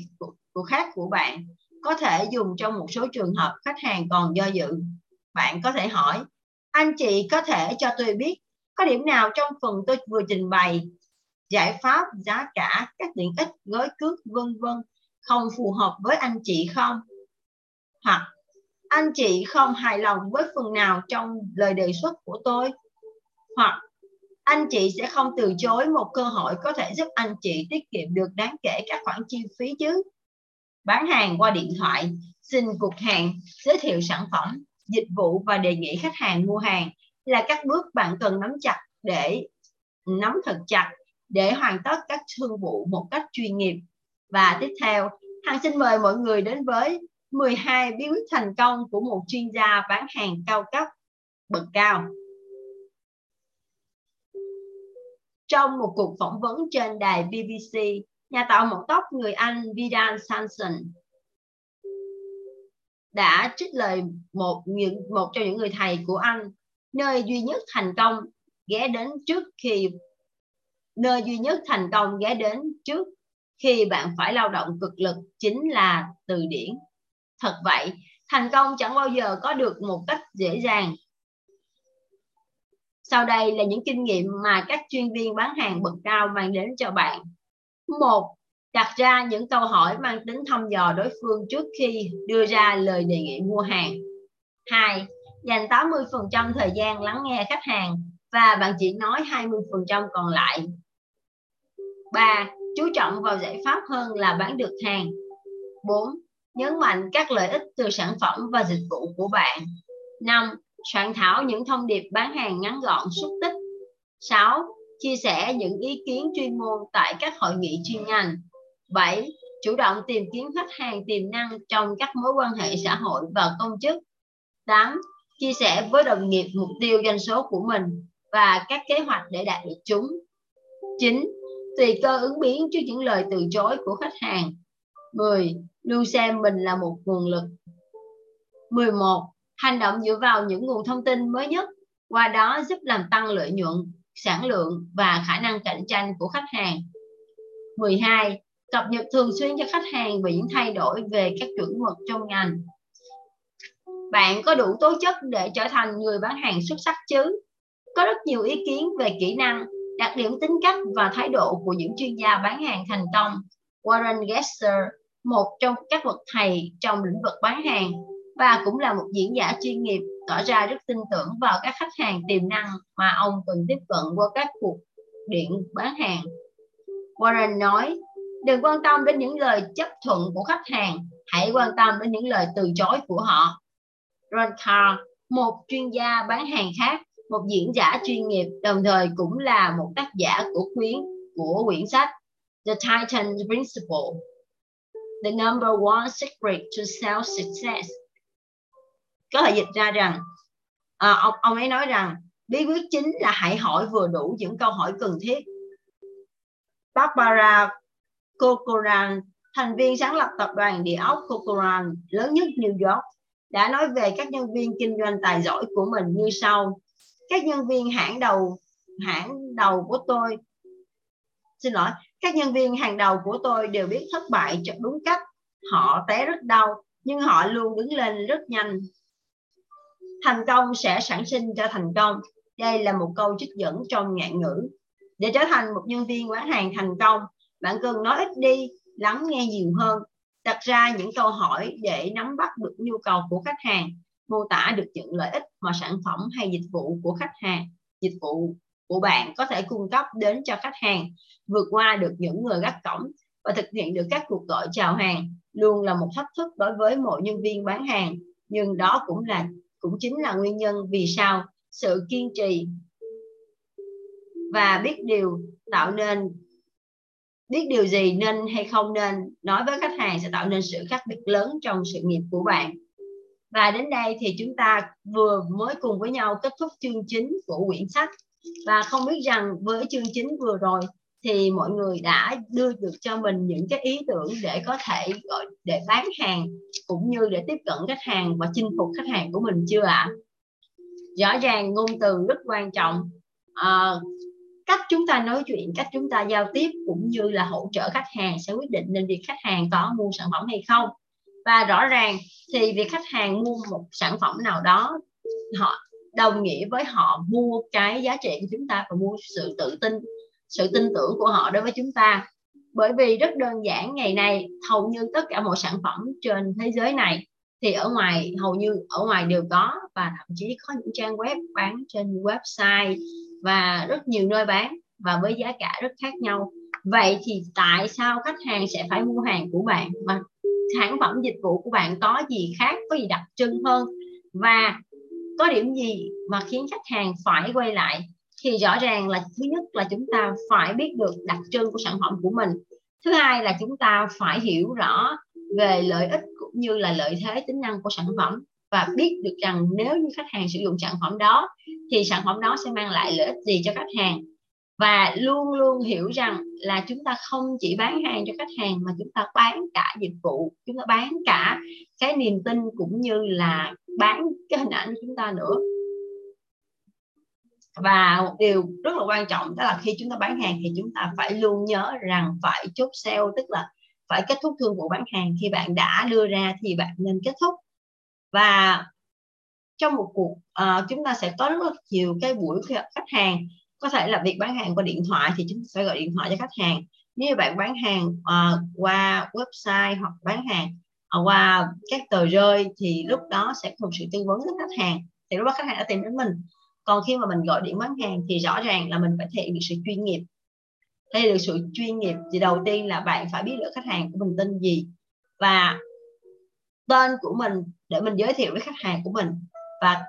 khác của bạn có thể dùng trong một số trường hợp khách hàng còn do dự. Bạn có thể hỏi, anh chị có thể cho tôi biết có điểm nào trong phần tôi vừa trình bày, giải pháp, giá cả, các tiện ích, gói cước, v.v. không phù hợp với anh chị không? Hoặc, anh chị không hài lòng với phần nào trong lời đề xuất của tôi? Hoặc, anh chị sẽ không từ chối một cơ hội có thể giúp anh chị tiết kiệm được đáng kể các khoản chi phí chứ? Bán hàng qua điện thoại, xin cuộc hẹn, giới thiệu sản phẩm, dịch vụ và đề nghị khách hàng mua hàng là các bước bạn cần nắm thật chặt để hoàn tất các thương vụ một cách chuyên nghiệp. Và tiếp theo, Hằng xin mời mọi người đến với 12 bí quyết thành công của một chuyên gia bán hàng cao cấp bậc cao. Trong một cuộc phỏng vấn trên đài BBC, nhà tạo mẫu tóc người Anh Vidal Sanson đã trích lời một trong những người thầy của anh, nơi duy nhất thành công ghé đến trước khi bạn phải lao động cực lực chính là từ điển. Thật vậy, thành công chẳng bao giờ có được một cách dễ dàng. Sau đây là những kinh nghiệm mà các chuyên viên bán hàng bậc cao mang đến cho bạn. 1. Đặt ra những câu hỏi mang tính thăm dò đối phương trước khi đưa ra lời đề nghị mua hàng. 2. Dành 80% thời gian lắng nghe khách hàng và bạn chỉ nói 20% còn lại. 3. Chú trọng vào giải pháp hơn là bán được hàng. 4. Nhấn mạnh các lợi ích từ sản phẩm và dịch vụ của bạn. 5. Soạn thảo những thông điệp bán hàng ngắn gọn xúc tích. 6. Chia sẻ những ý kiến chuyên môn tại các hội nghị chuyên ngành. 7. Chủ động tìm kiếm khách hàng tiềm năng trong các mối quan hệ xã hội và công chức. 8. Chia sẻ với đồng nghiệp mục tiêu doanh số của mình và các kế hoạch để đạt được chúng. 9. Tùy cơ ứng biến trước những lời từ chối của khách hàng. 10. Luôn xem mình là một nguồn lực. 11. Hành động dựa vào những nguồn thông tin mới nhất, qua đó giúp làm tăng lợi nhuận, sản lượng và khả năng cạnh tranh của khách hàng. 12. Cập nhật thường xuyên cho khách hàng về những thay đổi về các chuẩn mực trong ngành. Bạn có đủ tố chất để trở thành người bán hàng xuất sắc chứ? Có rất nhiều ý kiến về kỹ năng, đặc điểm tính cách và thái độ của những chuyên gia bán hàng thành công. Warren Gesser, một trong các bậc thầy trong lĩnh vực bán hàng và cũng là một diễn giả chuyên nghiệp, tỏ ra rất tin tưởng vào các khách hàng tiềm năng mà ông từng tiếp cận qua các cuộc điện bán hàng. Warren nói, đừng quan tâm đến những lời chấp thuận của khách hàng, hãy quan tâm đến những lời từ chối của họ. Ron Carr, một chuyên gia bán hàng khác, một diễn giả chuyên nghiệp, đồng thời cũng là một tác giả của quyển sách The Titan Principle, The Number One Secret to Sales Success. Có thể dịch ra rằng, ông ấy nói rằng, bí quyết chính là hãy hỏi vừa đủ những câu hỏi cần thiết. Barbara Kokoran, thành viên sáng lập tập đoàn địa ốc Kokoran lớn nhất New York, đã nói về các nhân viên kinh doanh tài giỏi của mình như sau. Các nhân viên hàng đầu của tôi đều biết thất bại đúng cách. Họ té rất đau, nhưng họ luôn đứng lên rất nhanh. Thành công sẽ sản sinh cho thành công. Đây là một câu trích dẫn trong ngạn ngữ. Để trở thành một nhân viên bán hàng thành công, bạn cần nói ít đi, lắng nghe nhiều hơn. Đặt ra những câu hỏi để nắm bắt được nhu cầu của khách hàng, mô tả được những lợi ích mà sản phẩm hay dịch vụ của dịch vụ của bạn có thể cung cấp đến cho khách hàng, vượt qua được những người gác cổng và thực hiện được các cuộc gọi chào hàng luôn là một thách thức đối với mọi nhân viên bán hàng, nhưng đó cũng chính là nguyên nhân vì sao sự kiên trì và biết điều tạo nên biết điều gì nên hay không nên nói với khách hàng sẽ tạo nên sự khác biệt lớn trong sự nghiệp của bạn. Và đến đây thì chúng ta vừa mới cùng với nhau kết thúc chương 9 của quyển sách. Và không biết rằng với chương 9 vừa rồi thì mọi người đã đưa được cho mình những cái ý tưởng để có thể để bán hàng cũng như để tiếp cận khách hàng và chinh phục khách hàng của mình chưa ạ? Rõ ràng ngôn từ rất quan trọng. Cách chúng ta nói chuyện, cách chúng ta giao tiếp cũng như là hỗ trợ khách hàng sẽ quyết định nên việc khách hàng có mua sản phẩm hay không. Và rõ ràng thì việc khách hàng mua một sản phẩm nào đó họ đồng nghĩa với họ mua cái giá trị của chúng ta và mua sự tự tin, sự tin tưởng của họ đối với chúng ta. Bởi vì rất đơn giản, ngày nay hầu như tất cả mọi sản phẩm trên thế giới này thì hầu như ở ngoài đều có, và thậm chí có những trang web bán trên website và rất nhiều nơi bán và với giá cả rất khác nhau. Vậy thì tại sao khách hàng sẽ phải mua hàng của bạn, mà sản phẩm dịch vụ của bạn có gì khác, có gì đặc trưng hơn và có điểm gì mà khiến khách hàng phải quay lại? Thì rõ ràng là thứ nhất là chúng ta phải biết được đặc trưng của sản phẩm của mình. Thứ hai là chúng ta phải hiểu rõ về lợi ích cũng như là lợi thế tính năng của sản phẩm và biết được rằng nếu như khách hàng sử dụng sản phẩm đó thì sản phẩm đó sẽ mang lại lợi ích gì cho khách hàng. Và luôn luôn hiểu rằng là chúng ta không chỉ bán hàng cho khách hàng mà chúng ta bán cả dịch vụ, chúng ta bán cả cái niềm tin cũng như là bán cái hình ảnh của chúng ta nữa. Và một điều rất là quan trọng đó là khi chúng ta bán hàng thì chúng ta phải luôn nhớ rằng phải chốt sale, tức là phải kết thúc thương vụ bán hàng. Khi bạn đã đưa ra thì bạn nên kết thúc. Và trong một cuộc chúng ta sẽ có rất nhiều cái buổi khách hàng. Có thể là việc bán hàng qua điện thoại thì chúng ta phải gọi điện thoại cho khách hàng. Nếu bạn bán hàng qua website hoặc bán hàng qua các tờ rơi thì lúc đó sẽ có một sự tư vấn đến khách hàng. Thì lúc đó khách hàng đã tìm đến mình. Còn khi mà mình gọi điện bán hàng thì rõ ràng là mình phải thể hiện được sự chuyên nghiệp. Thể hiện được sự chuyên nghiệp thì đầu tiên là bạn phải biết được khách hàng của mình tên gì và tên của mình để mình giới thiệu với khách hàng của mình và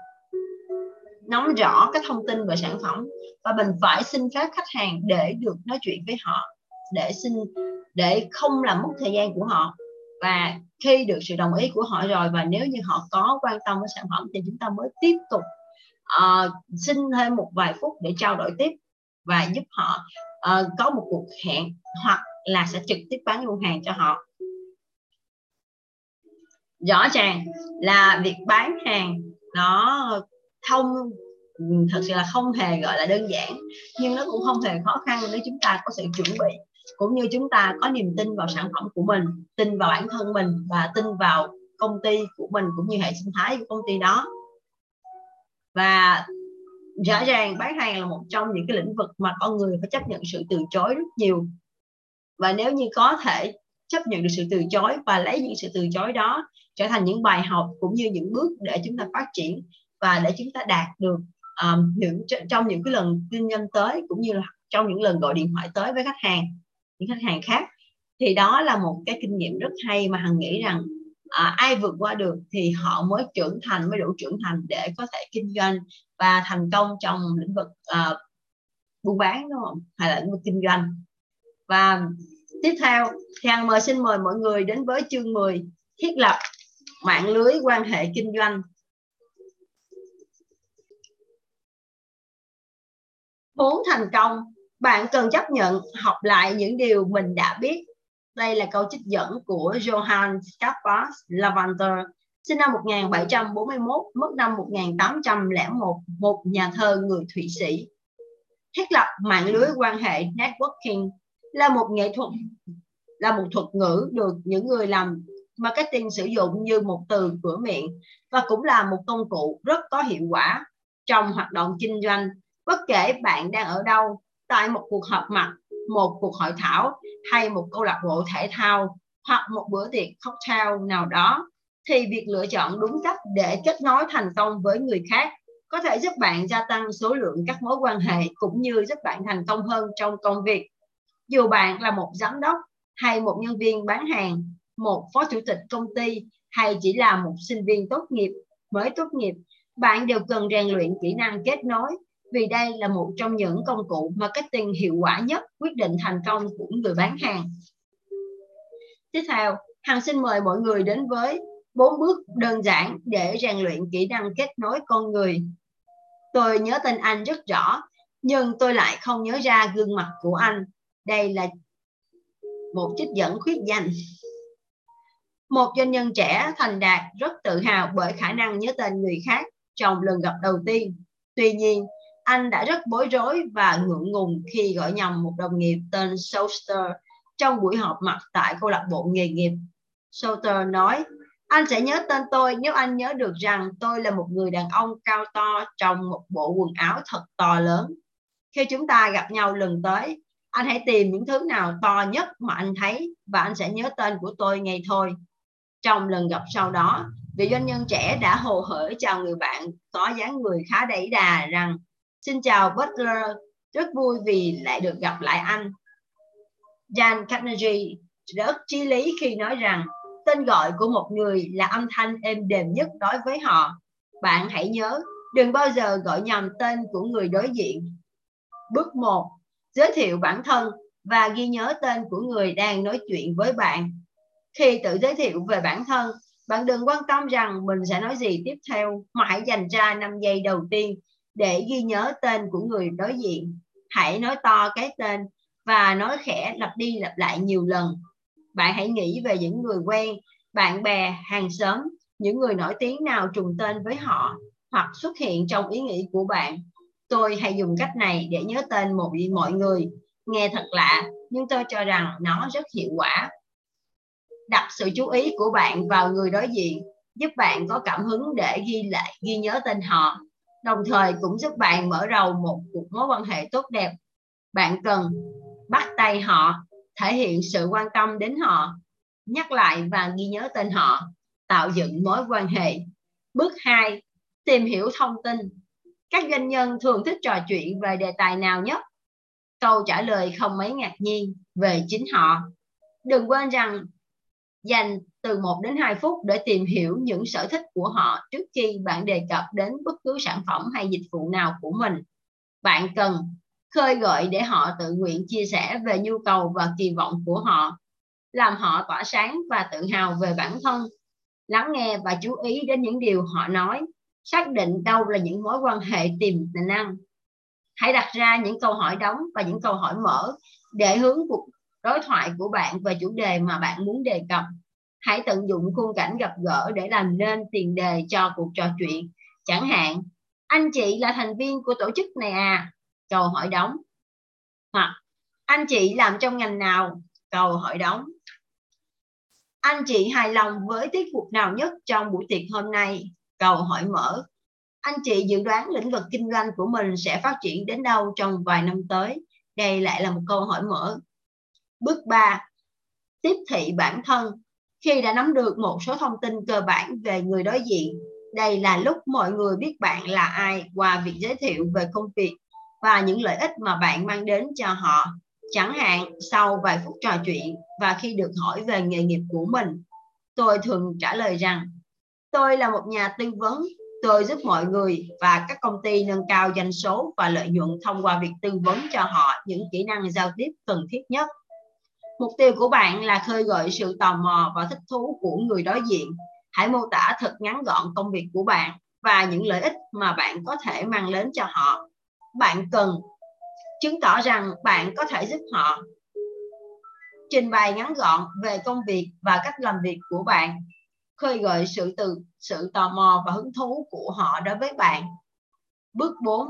nắm rõ cái thông tin về sản phẩm. Và mình phải xin phép khách hàng để được nói chuyện với họ, để không làm mất thời gian của họ. Và khi được sự đồng ý của họ rồi và nếu như họ có quan tâm với sản phẩm thì chúng ta mới tiếp tục xin thêm một vài phút để trao đổi tiếp và giúp họ có một cuộc hẹn hoặc là sẽ trực tiếp bán luôn hàng cho họ. Rõ ràng là việc bán hàng nó thật sự là không hề gọi là đơn giản, nhưng nó cũng không hề khó khăn nếu chúng ta có sự chuẩn bị cũng như chúng ta có niềm tin vào sản phẩm của mình, tin vào bản thân mình và tin vào công ty của mình cũng như hệ sinh thái của công ty đó. Và rõ ràng bán hàng là một trong những cái lĩnh vực mà con người phải chấp nhận sự từ chối rất nhiều, và nếu như có thể chấp nhận được sự từ chối và lấy những sự từ chối đó trở thành những bài học cũng như những bước để chúng ta phát triển và để chúng ta đạt được trong những cái lần kinh doanh tới cũng như là trong những lần gọi điện thoại tới với khách hàng, những khách hàng khác, thì đó là một cái kinh nghiệm rất hay mà Hằng nghĩ rằng ai vượt qua được thì họ mới trưởng thành, mới đủ trưởng thành để có thể kinh doanh và thành công trong lĩnh vực buôn bán, đúng không? Hay là lĩnh vực kinh doanh. Và tiếp theo thì Hằng xin mời mọi người đến với chương 10, thiết lập mạng lưới quan hệ kinh doanh. Muốn thành công, bạn cần chấp nhận học lại những điều mình đã biết Đây là câu trích dẫn của Johann Caspar Lavater, sinh năm 1741, mất năm 1801, một nhà thơ người Thụy Sĩ. Thiết lập mạng lưới quan hệ networking là một thuật ngữ được những người làm marketing sử dụng như một từ cửa miệng và cũng là một công cụ rất có hiệu quả trong hoạt động kinh doanh, bất kể bạn đang ở đâu, tại một cuộc họp mặt, một cuộc hội thảo hay một câu lạc bộ thể thao hoặc một bữa tiệc cocktail nào đó, thì việc lựa chọn đúng cách để kết nối thành công với người khác có thể giúp bạn gia tăng số lượng các mối quan hệ cũng như giúp bạn thành công hơn trong công việc. Dù bạn là một giám đốc hay một nhân viên bán hàng, một phó chủ tịch công ty hay chỉ là một sinh viên mới tốt nghiệp, bạn đều cần rèn luyện kỹ năng kết nối vì đây là một trong những công cụ marketing hiệu quả nhất quyết định thành công của người bán hàng. Tiếp theo, Hằng xin mời mọi người đến với 4 bước đơn giản để rèn luyện kỹ năng kết nối con người. Tôi nhớ tên anh rất rõ, nhưng tôi lại không nhớ ra gương mặt của anh. Đây là một trích dẫn khuyết danh. Một doanh nhân trẻ thành đạt rất tự hào bởi khả năng nhớ tên người khác trong lần gặp đầu tiên. Tuy nhiên, anh đã rất bối rối và ngượng ngùng khi gọi nhầm một đồng nghiệp tên Souster trong buổi họp mặt tại câu lạc bộ nghề nghiệp. Souster nói, anh sẽ nhớ tên tôi nếu anh nhớ được rằng tôi là một người đàn ông cao to trong một bộ quần áo thật to lớn. Khi chúng ta gặp nhau lần tới, anh hãy tìm những thứ nào to nhất mà anh thấy và anh sẽ nhớ tên của tôi ngay thôi. Trong lần gặp sau đó, vị doanh nhân trẻ đã hồ hởi chào người bạn có dáng người khá đẩy đà rằng, xin chào Butler, rất vui vì lại được gặp lại anh. Dan Carnegie rất chí lý khi nói rằng, tên gọi của một người là âm thanh êm đềm nhất đối với họ. Bạn hãy nhớ, đừng bao giờ gọi nhầm tên của người đối diện. Bước 1. Giới thiệu bản thân và ghi nhớ tên của người đang nói chuyện với bạn. Khi tự giới thiệu về bản thân, bạn đừng quan tâm rằng mình sẽ nói gì tiếp theo mà hãy dành ra 5 giây đầu tiên để ghi nhớ tên của người đối diện. Hãy nói to cái tên và nói khẽ lặp đi lặp lại nhiều lần. Bạn hãy nghĩ về những người quen, bạn bè, hàng xóm, những người nổi tiếng nào trùng tên với họ hoặc xuất hiện trong ý nghĩ của bạn. Tôi hay dùng cách này để nhớ tên mọi người. Nghe thật lạ, nhưng tôi cho rằng nó rất hiệu quả. Đặt sự chú ý của bạn vào người đối diện, giúp bạn có cảm hứng để ghi nhớ tên họ, đồng thời cũng giúp bạn mở đầu một cuộc mối quan hệ tốt đẹp. Bạn cần bắt tay họ, thể hiện sự quan tâm đến họ, nhắc lại và ghi nhớ tên họ, tạo dựng mối quan hệ. Bước 2. Tìm hiểu thông tin. Các doanh nhân thường thích trò chuyện về đề tài nào nhất? Câu trả lời không mấy ngạc nhiên về chính họ. Đừng quên rằng dành từ 1 đến 2 phút để tìm hiểu những sở thích của họ trước khi bạn đề cập đến bất cứ sản phẩm hay dịch vụ nào của mình. Bạn cần khơi gợi để họ tự nguyện chia sẻ về nhu cầu và kỳ vọng của họ, làm họ tỏa sáng và tự hào về bản thân, lắng nghe và chú ý đến những điều họ nói, xác định đâu là những mối quan hệ tiềm năng. Hãy đặt ra những câu hỏi đóng và những câu hỏi mở để hướng cuộc đối thoại của bạn về chủ đề mà bạn muốn đề cập. Hãy tận dụng khung cảnh gặp gỡ để làm nên tiền đề cho cuộc trò chuyện. Chẳng hạn, anh chị là thành viên của tổ chức này à? Câu hỏi đóng. Hoặc, anh chị làm trong ngành nào? Câu hỏi đóng. Anh chị hài lòng với tiết mục nào nhất trong buổi tiệc hôm nay? Câu hỏi mở. Anh chị dự đoán lĩnh vực kinh doanh của mình sẽ phát triển đến đâu trong vài năm tới? Đây lại là một câu hỏi mở. Bước 3. Tiếp thị bản thân. Khi đã nắm được một số thông tin cơ bản về người đối diện, đây là lúc mọi người biết bạn là ai qua việc giới thiệu về công việc và những lợi ích mà bạn mang đến cho họ. Chẳng hạn, sau vài phút trò chuyện và khi được hỏi về nghề nghiệp của mình, tôi thường trả lời rằng, tôi là một nhà tư vấn, tôi giúp mọi người và các công ty nâng cao doanh số và lợi nhuận thông qua việc tư vấn cho họ những kỹ năng giao tiếp cần thiết nhất. Mục tiêu của bạn là khơi gợi sự tò mò và thích thú của người đối diện. Hãy mô tả thật ngắn gọn công việc của bạn và những lợi ích mà bạn có thể mang đến cho họ. Bạn cần chứng tỏ rằng bạn có thể giúp họ. trình bày ngắn gọn về công việc và cách làm việc của bạn, khơi gợi sự tò mò và hứng thú của họ đối với bạn. Bước 4.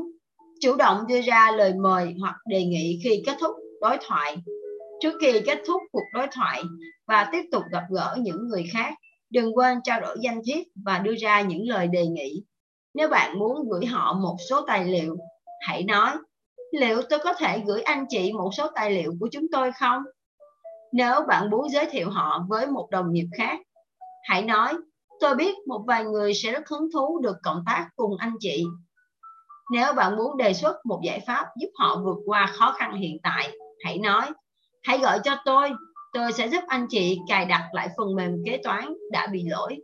Chủ động đưa ra lời mời hoặc đề nghị khi kết thúc đối thoại. Trước khi kết thúc cuộc đối thoại và tiếp tục gặp gỡ những người khác, đừng quên trao đổi danh thiếp và đưa ra những lời đề nghị. Nếu bạn muốn gửi họ một số tài liệu, hãy nói, liệu tôi có thể gửi anh chị một số tài liệu của chúng tôi không? Nếu bạn muốn giới thiệu họ với một đồng nghiệp khác, hãy nói, tôi biết một vài người sẽ rất hứng thú được cộng tác cùng anh chị. Nếu bạn muốn đề xuất một giải pháp giúp họ vượt qua khó khăn hiện tại, hãy nói, hãy gọi cho tôi sẽ giúp anh chị cài đặt lại phần mềm kế toán đã bị lỗi.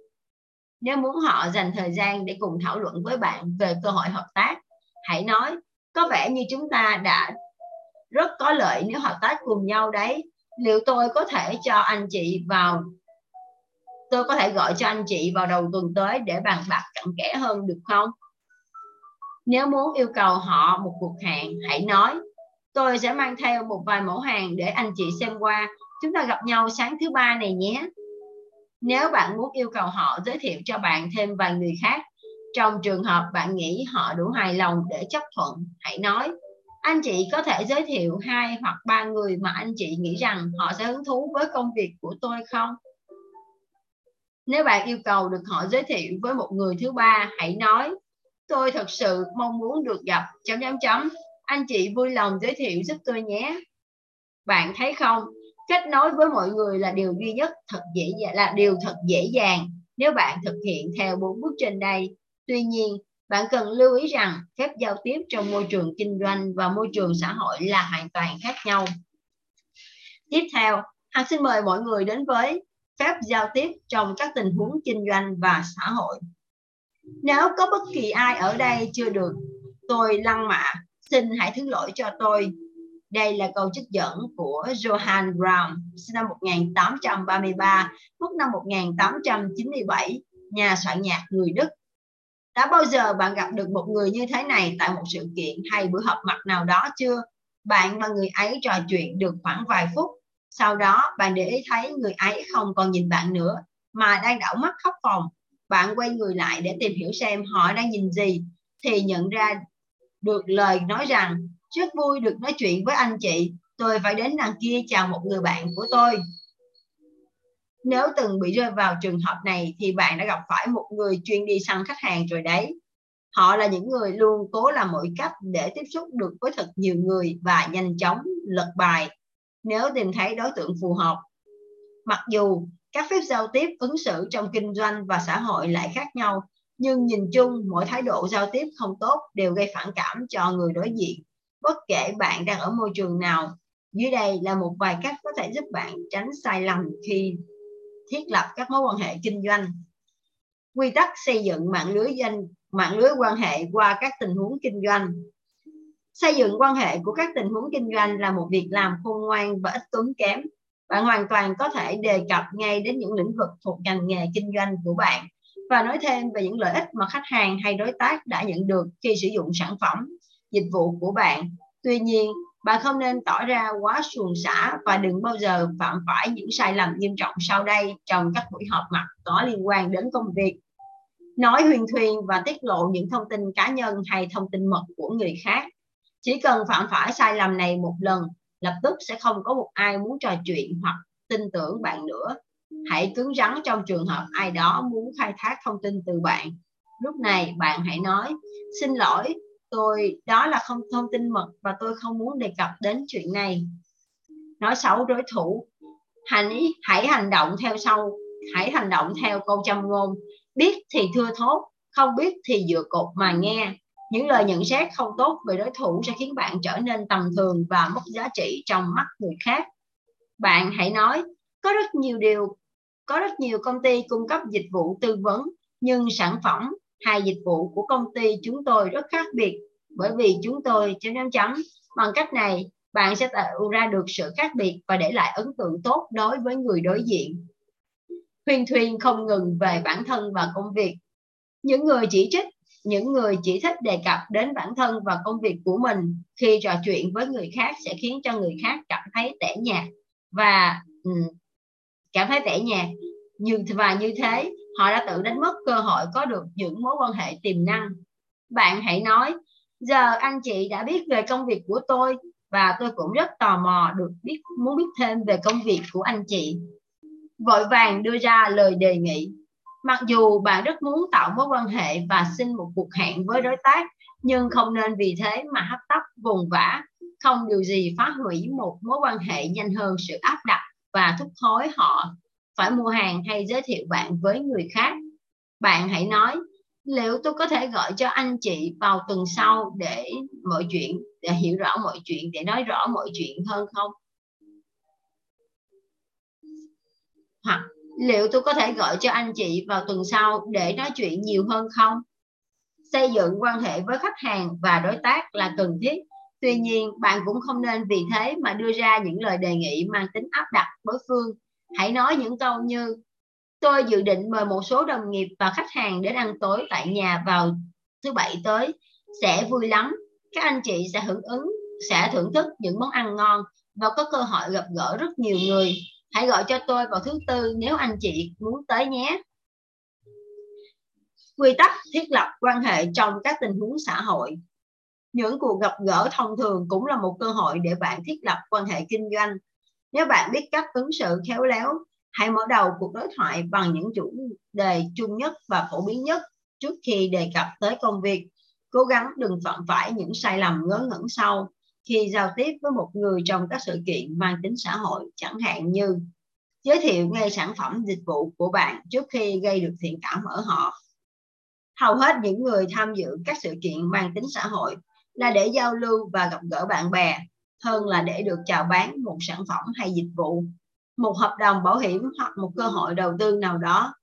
Nếu muốn họ dành thời gian để cùng thảo luận với bạn về cơ hội hợp tác, hãy nói, có vẻ như chúng ta đã rất có lợi nếu hợp tác cùng nhau đấy. Liệu tôi có thể gọi cho anh chị vào đầu tuần tới để bàn bạc cặn kẽ hơn được không? Nếu muốn yêu cầu họ một cuộc hẹn, hãy nói, tôi sẽ mang theo một vài mẫu hàng để anh chị xem qua. Chúng ta gặp nhau sáng thứ ba này nhé. Nếu bạn muốn yêu cầu họ giới thiệu cho bạn thêm vài người khác, trong trường hợp bạn nghĩ họ đủ hài lòng để chấp thuận, hãy nói, anh chị có thể giới thiệu 2 hoặc 3 người mà anh chị nghĩ rằng họ sẽ hứng thú với công việc của tôi không? Nếu bạn yêu cầu được họ giới thiệu với một người thứ ba, hãy nói, tôi thật sự mong muốn được gặp ... anh chị vui lòng giới thiệu giúp tôi nhé. Bạn thấy không, kết nối với mọi người là điều thật dễ dàng nếu bạn thực hiện theo 4 bước trên đây. Tuy nhiên, bạn cần lưu ý rằng phép giao tiếp trong môi trường kinh doanh và môi trường xã hội là hoàn toàn khác nhau. Tiếp theo, Hằng xin mời mọi người đến với phép giao tiếp trong các tình huống kinh doanh và xã hội. Nếu có bất kỳ ai ở đây chưa được tôi lăng mạ, xin hãy thứ lỗi cho tôi. Đây là câu trích dẫn của Johann Brahms, sinh năm 1833, mất năm 1897, nhà soạn nhạc người Đức. Đã bao giờ bạn gặp được một người như thế này tại một sự kiện hay bữa họp mặt nào đó chưa? Bạn và người ấy trò chuyện được khoảng vài phút. Sau đó, bạn để ý thấy người ấy không còn nhìn bạn nữa, mà đang đảo mắt khắp phòng. Bạn quay người lại để tìm hiểu xem họ đang nhìn gì, thì nhận ra được lời nói rằng, rất vui được nói chuyện với anh chị, tôi phải đến đằng kia chào một người bạn của tôi. Nếu từng bị rơi vào trường hợp này thì bạn đã gặp phải một người chuyên đi săn khách hàng rồi đấy. Họ là những người luôn cố làm mọi cách để tiếp xúc được với thật nhiều người và nhanh chóng lật bài nếu tìm thấy đối tượng phù hợp. Mặc dù các phép giao tiếp ứng xử trong kinh doanh và xã hội lại khác nhau, nhưng nhìn chung mỗi thái độ giao tiếp không tốt đều gây phản cảm cho người đối diện, bất kể bạn đang ở môi trường nào. Dưới đây là một vài cách có thể giúp bạn tránh sai lầm khi thiết lập các mối quan hệ kinh doanh. Quy tắc xây dựng mạng lưới quan hệ qua các tình huống kinh doanh. Xây dựng quan hệ của các tình huống kinh doanh là một việc làm khôn ngoan và ít tốn kém. Bạn hoàn toàn có thể đề cập ngay đến những lĩnh vực thuộc ngành nghề kinh doanh của bạn và nói thêm về những lợi ích mà khách hàng hay đối tác đã nhận được khi sử dụng sản phẩm, dịch vụ của bạn. Tuy nhiên, bạn không nên tỏ ra quá suồng sã và đừng bao giờ phạm phải những sai lầm nghiêm trọng sau đây trong các buổi họp mặt có liên quan đến công việc. Nói huyền thuyên và tiết lộ những thông tin cá nhân hay thông tin mật của người khác. Chỉ cần phạm phải sai lầm này một lần, lập tức sẽ không có một ai muốn trò chuyện hoặc tin tưởng bạn nữa. Hãy cứng rắn trong trường hợp ai đó muốn khai thác thông tin từ bạn. Lúc này bạn hãy nói, xin lỗi, đó là không thông tin mật và tôi không muốn đề cập đến chuyện này. Nói xấu đối thủ. Hãy hành động theo câu châm ngôn. Biết thì thưa thốt, không biết thì dựa cột mà nghe. Những lời nhận xét không tốt về đối thủ sẽ khiến bạn trở nên tầm thường và mất giá trị trong mắt người khác. Bạn hãy nói, có rất nhiều công ty cung cấp dịch vụ tư vấn, nhưng sản phẩm hay dịch vụ của công ty chúng tôi rất khác biệt, bởi vì chúng tôi ... Bằng cách này, bạn sẽ tạo ra được sự khác biệt và để lại ấn tượng tốt đối với người đối diện. Huyên thuyên không ngừng về bản thân và công việc. Những người chỉ thích đề cập đến bản thân và công việc của mình khi trò chuyện với người khác sẽ khiến cho người khác cảm thấy tẻ nhạt và cảm thấy tẻ nhạt. Như thế họ đã tự đánh mất cơ hội có được những mối quan hệ tiềm năng. Bạn hãy nói, giờ anh chị đã biết về công việc của tôi và tôi cũng rất tò mò muốn biết thêm về công việc của anh chị. Vội vàng đưa ra lời đề nghị. Mặc dù bạn rất muốn tạo mối quan hệ và xin một cuộc hẹn với đối tác, nhưng không nên vì thế mà hấp tấp vùng vã. Không điều gì phá hủy một mối quan hệ nhanh hơn sự áp đặt và thúc hối họ phải mua hàng hay giới thiệu bạn với người khác. Bạn hãy nói, liệu tôi có thể gọi cho anh chị vào tuần sau để hiểu rõ mọi chuyện, để nói rõ mọi chuyện hơn không? Hoặc liệu tôi có thể gọi cho anh chị vào tuần sau để nói chuyện nhiều hơn không? Xây dựng quan hệ với khách hàng và đối tác là cần thiết. Tuy nhiên, bạn cũng không nên vì thế mà đưa ra những lời đề nghị mang tính áp đặt đối phương. Hãy nói những câu như, tôi dự định mời một số đồng nghiệp và khách hàng đến ăn tối tại nhà vào thứ Bảy tới. Sẽ vui lắm. Các anh chị sẽ thưởng thức những món ăn ngon và có cơ hội gặp gỡ rất nhiều người. Hãy gọi cho tôi vào thứ Tư nếu anh chị muốn tới nhé. Quy tắc thiết lập quan hệ trong các tình huống xã hội. Những cuộc gặp gỡ thông thường cũng là một cơ hội để bạn thiết lập quan hệ kinh doanh. Nếu bạn biết cách ứng xử khéo léo, hãy mở đầu cuộc đối thoại bằng những chủ đề chung nhất và phổ biến nhất trước khi đề cập tới công việc. Cố gắng đừng phạm phải những sai lầm ngớ ngẩn sau khi giao tiếp với một người trong các sự kiện mang tính xã hội, chẳng hạn như giới thiệu ngay sản phẩm dịch vụ của bạn trước khi gây được thiện cảm ở họ. Hầu hết những người tham dự các sự kiện mang tính xã hội là để giao lưu và gặp gỡ bạn bè, hơn là để được chào bán một sản phẩm hay dịch vụ, một hợp đồng bảo hiểm hoặc một cơ hội đầu tư nào đó.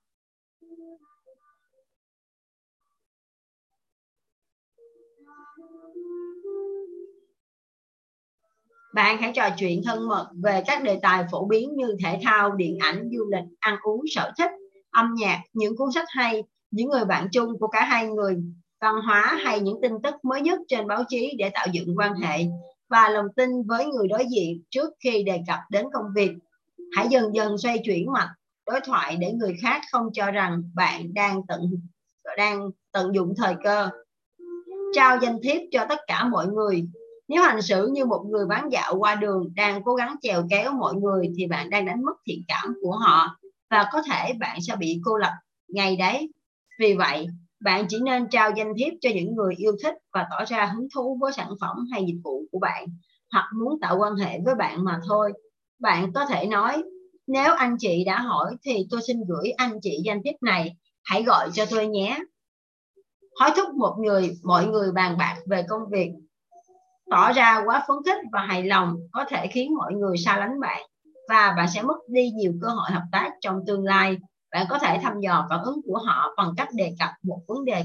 Bạn hãy trò chuyện thân mật về các đề tài phổ biến như thể thao, điện ảnh, du lịch, ăn uống, sở thích, âm nhạc, những cuốn sách hay, những người bạn chung của cả hai người, văn hóa hay những tin tức mới nhất trên báo chí để tạo dựng quan hệ và lòng tin với người đối diện trước khi đề cập đến công việc. Hãy dần dần xoay chuyển mạch đối thoại để người khác không cho rằng bạn đang tận dụng thời cơ. Trao danh thiếp cho tất cả mọi người. Nếu hành xử như một người bán dạo qua đường đang cố gắng chèo kéo mọi người thì bạn đang đánh mất thiện cảm của họ và có thể bạn sẽ bị cô lập ngay đấy. Vì vậy, bạn chỉ nên trao danh thiếp cho những người yêu thích và tỏ ra hứng thú với sản phẩm hay dịch vụ của bạn hoặc muốn tạo quan hệ với bạn mà thôi. Bạn có thể nói, nếu anh chị đã hỏi thì tôi xin gửi anh chị danh thiếp này, hãy gọi cho tôi nhé. Hối thúc mọi người bàn bạc về công việc. Tỏ ra quá phấn khích và hài lòng có thể khiến mọi người xa lánh bạn và bạn sẽ mất đi nhiều cơ hội hợp tác trong tương lai. Bạn có thể thăm dò phản ứng của họ bằng cách đề cập một vấn đề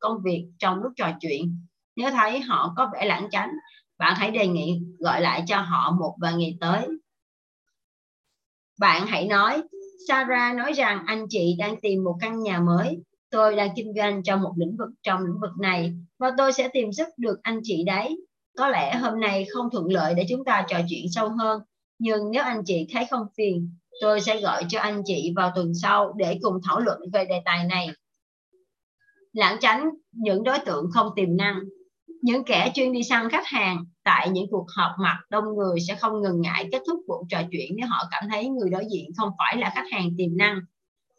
công việc trong lúc trò chuyện. Nếu thấy họ có vẻ lảng tránh, bạn hãy đề nghị gọi lại cho họ một vài ngày tới. Bạn hãy nói, Sarah nói rằng anh chị đang tìm một căn nhà mới. Tôi đang kinh doanh trong lĩnh vực này và tôi sẽ tìm giúp được anh chị đấy. Có lẽ hôm nay không thuận lợi để chúng ta trò chuyện sâu hơn, nhưng nếu anh chị thấy không phiền, tôi sẽ gọi cho anh chị vào tuần sau để cùng thảo luận về đề tài này. Lảng tránh những đối tượng không tiềm năng. Những kẻ chuyên đi săn khách hàng tại những cuộc họp mặt đông người sẽ không ngần ngại kết thúc cuộc trò chuyện nếu họ cảm thấy người đối diện không phải là khách hàng tiềm năng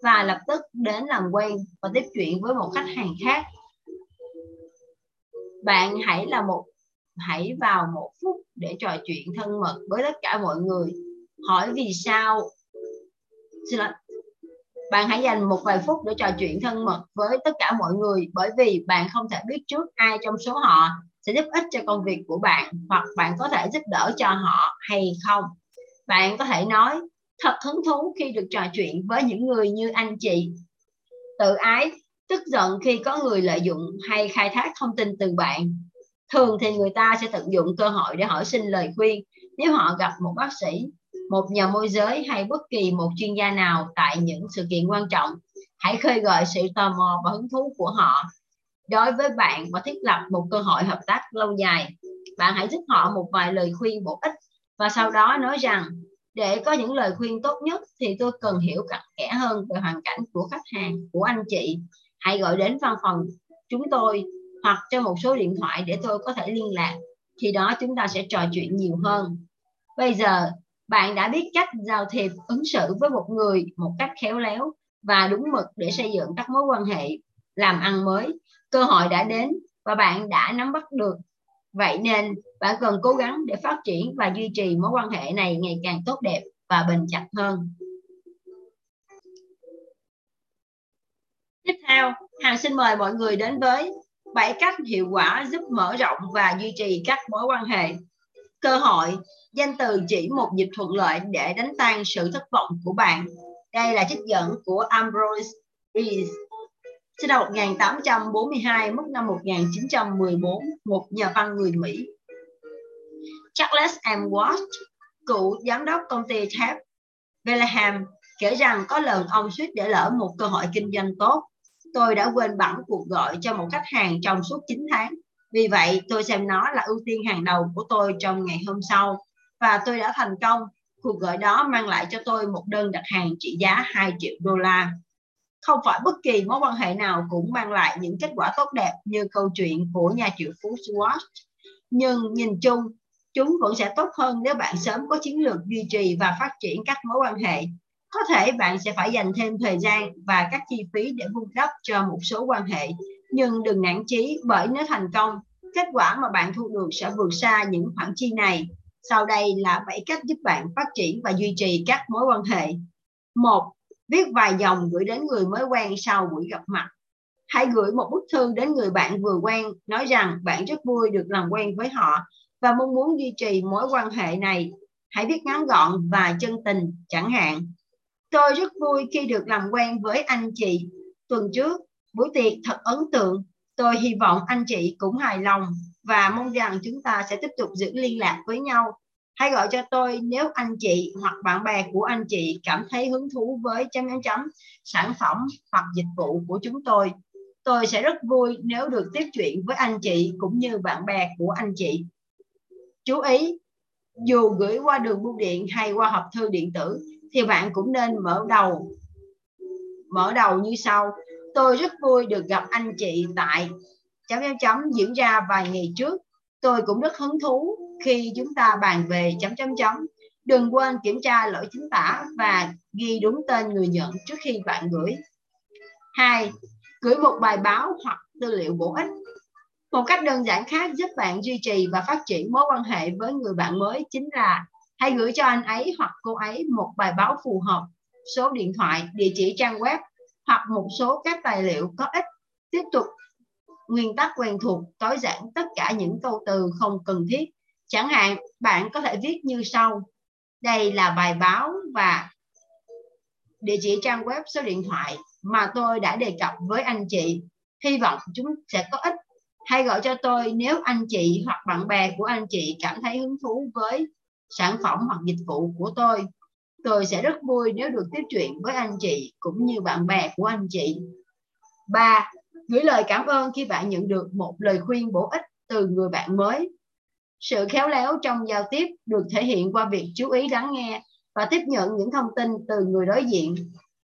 và lập tức đến làm quen và tiếp chuyện với một khách hàng khác. Bạn hãy vào một phút để trò chuyện thân mật với tất cả mọi người. Bạn hãy dành một vài phút để trò chuyện thân mật với tất cả mọi người bởi vì bạn không thể biết trước ai trong số họ sẽ giúp ích cho công việc của bạn hoặc bạn có thể giúp đỡ cho họ hay không. Bạn có thể nói, thật hứng thú khi được trò chuyện với những người như anh chị. Tự ái, tức giận khi có người lợi dụng hay khai thác thông tin từ bạn. Thường thì người ta sẽ tận dụng cơ hội để hỏi xin lời khuyên nếu họ gặp một bác sĩ, một nhà môi giới hay bất kỳ một chuyên gia nào tại những sự kiện quan trọng. Hãy khơi gợi sự tò mò và hứng thú của họ đối với bạn và thiết lập một cơ hội hợp tác lâu dài. Bạn hãy giúp họ một vài lời khuyên bổ ích và sau đó nói rằng Để có những lời khuyên tốt nhất thì tôi cần hiểu cặn kẽ hơn về hoàn cảnh của khách hàng, của anh chị. Hãy gọi đến văn phòng chúng tôi hoặc cho một số điện thoại để tôi có thể liên lạc. Khi đó chúng ta sẽ trò chuyện nhiều hơn. Bây giờ, bạn đã biết cách giao thiệp, ứng xử với một người một cách khéo léo và đúng mực để xây dựng các mối quan hệ làm ăn mới. Cơ hội đã đến và bạn đã nắm bắt được. Vậy nên, bạn cần cố gắng để phát triển và duy trì mối quan hệ này ngày càng tốt đẹp và bền chặt hơn. Tiếp theo, Hằng xin mời mọi người đến với 7 cách hiệu quả giúp mở rộng và duy trì các mối quan hệ. Cơ hội, danh từ chỉ một dịp thuận lợi để đánh tan sự thất vọng của bạn. Đây là trích dẫn của Ambrose Bierce. Sinh năm 1842, mất năm 1914, một nhà văn người Mỹ. Charles M. Wash, cựu giám đốc công ty thép Bellingham, kể rằng có lần ông suýt để lỡ một cơ hội kinh doanh tốt. Tôi đã quên bẵng cuộc gọi cho một khách hàng trong suốt 9 tháng. Vì vậy, tôi xem nó là ưu tiên hàng đầu của tôi trong ngày hôm sau. Và tôi đã thành công. Cuộc gọi đó mang lại cho tôi một đơn đặt hàng trị giá 2 triệu đô la. Không phải bất kỳ mối quan hệ nào cũng mang lại những kết quả tốt đẹp như câu chuyện của nhà triệu phú Schwartz. Nhưng nhìn chung, chúng vẫn sẽ tốt hơn nếu bạn sớm có chiến lược duy trì và phát triển các mối quan hệ. Có thể bạn sẽ phải dành thêm thời gian và các chi phí để vun đắp cho một số quan hệ. Nhưng đừng nản chí bởi nếu thành công, kết quả mà bạn thu được sẽ vượt xa những khoản chi này. Sau đây là 7 cách giúp bạn phát triển và duy trì các mối quan hệ. 1. Viết vài dòng gửi đến người mới quen sau buổi gặp mặt. Hãy gửi một bức thư đến người bạn vừa quen, nói rằng bạn rất vui được làm quen với họ và mong muốn duy trì mối quan hệ này. Hãy viết ngắn gọn và chân tình, chẳng hạn. Tôi rất vui khi được làm quen với anh chị. Tuần trước, buổi tiệc thật ấn tượng. Tôi hy vọng anh chị cũng hài lòng và mong rằng chúng ta sẽ tiếp tục giữ liên lạc với nhau. Hãy gọi cho tôi nếu anh chị hoặc bạn bè của anh chị cảm thấy hứng thú với ... sản phẩm hoặc dịch vụ của chúng tôi. Tôi sẽ rất vui nếu được tiếp chuyện với anh chị cũng như bạn bè của anh chị. Chú ý, dù gửi qua đường bưu điện hay qua hộp thư điện tử, thì bạn cũng nên mở đầu như sau. Tôi rất vui được gặp anh chị tại ... diễn ra vài ngày trước. Tôi cũng rất hứng thú khi chúng ta bàn về ... Đừng quên kiểm tra lỗi chính tả và ghi đúng tên người nhận trước khi bạn gửi. 2. Gửi một bài báo hoặc tư liệu bổ ích. Một cách đơn giản khác giúp bạn duy trì và phát triển mối quan hệ với người bạn mới chính là hãy gửi cho anh ấy hoặc cô ấy một bài báo phù hợp, số điện thoại, địa chỉ trang web hoặc một số các tài liệu có ích. Tiếp tục nguyên tắc quen thuộc, tối giản tất cả những câu từ không cần thiết. Chẳng hạn, bạn có thể viết như sau. Đây là bài báo và địa chỉ trang web, số điện thoại mà tôi đã đề cập với anh chị. Hy vọng chúng sẽ có ích. Hãy gọi cho tôi nếu anh chị hoặc bạn bè của anh chị cảm thấy hứng thú với sản phẩm hoặc dịch vụ của tôi. Tôi sẽ rất vui nếu được tiếp chuyện với anh chị cũng như bạn bè của anh chị. 3. Gửi lời cảm ơn khi bạn nhận được một lời khuyên bổ ích từ người bạn mới. Sự khéo léo trong giao tiếp được thể hiện qua việc chú ý lắng nghe và tiếp nhận những thông tin từ người đối diện.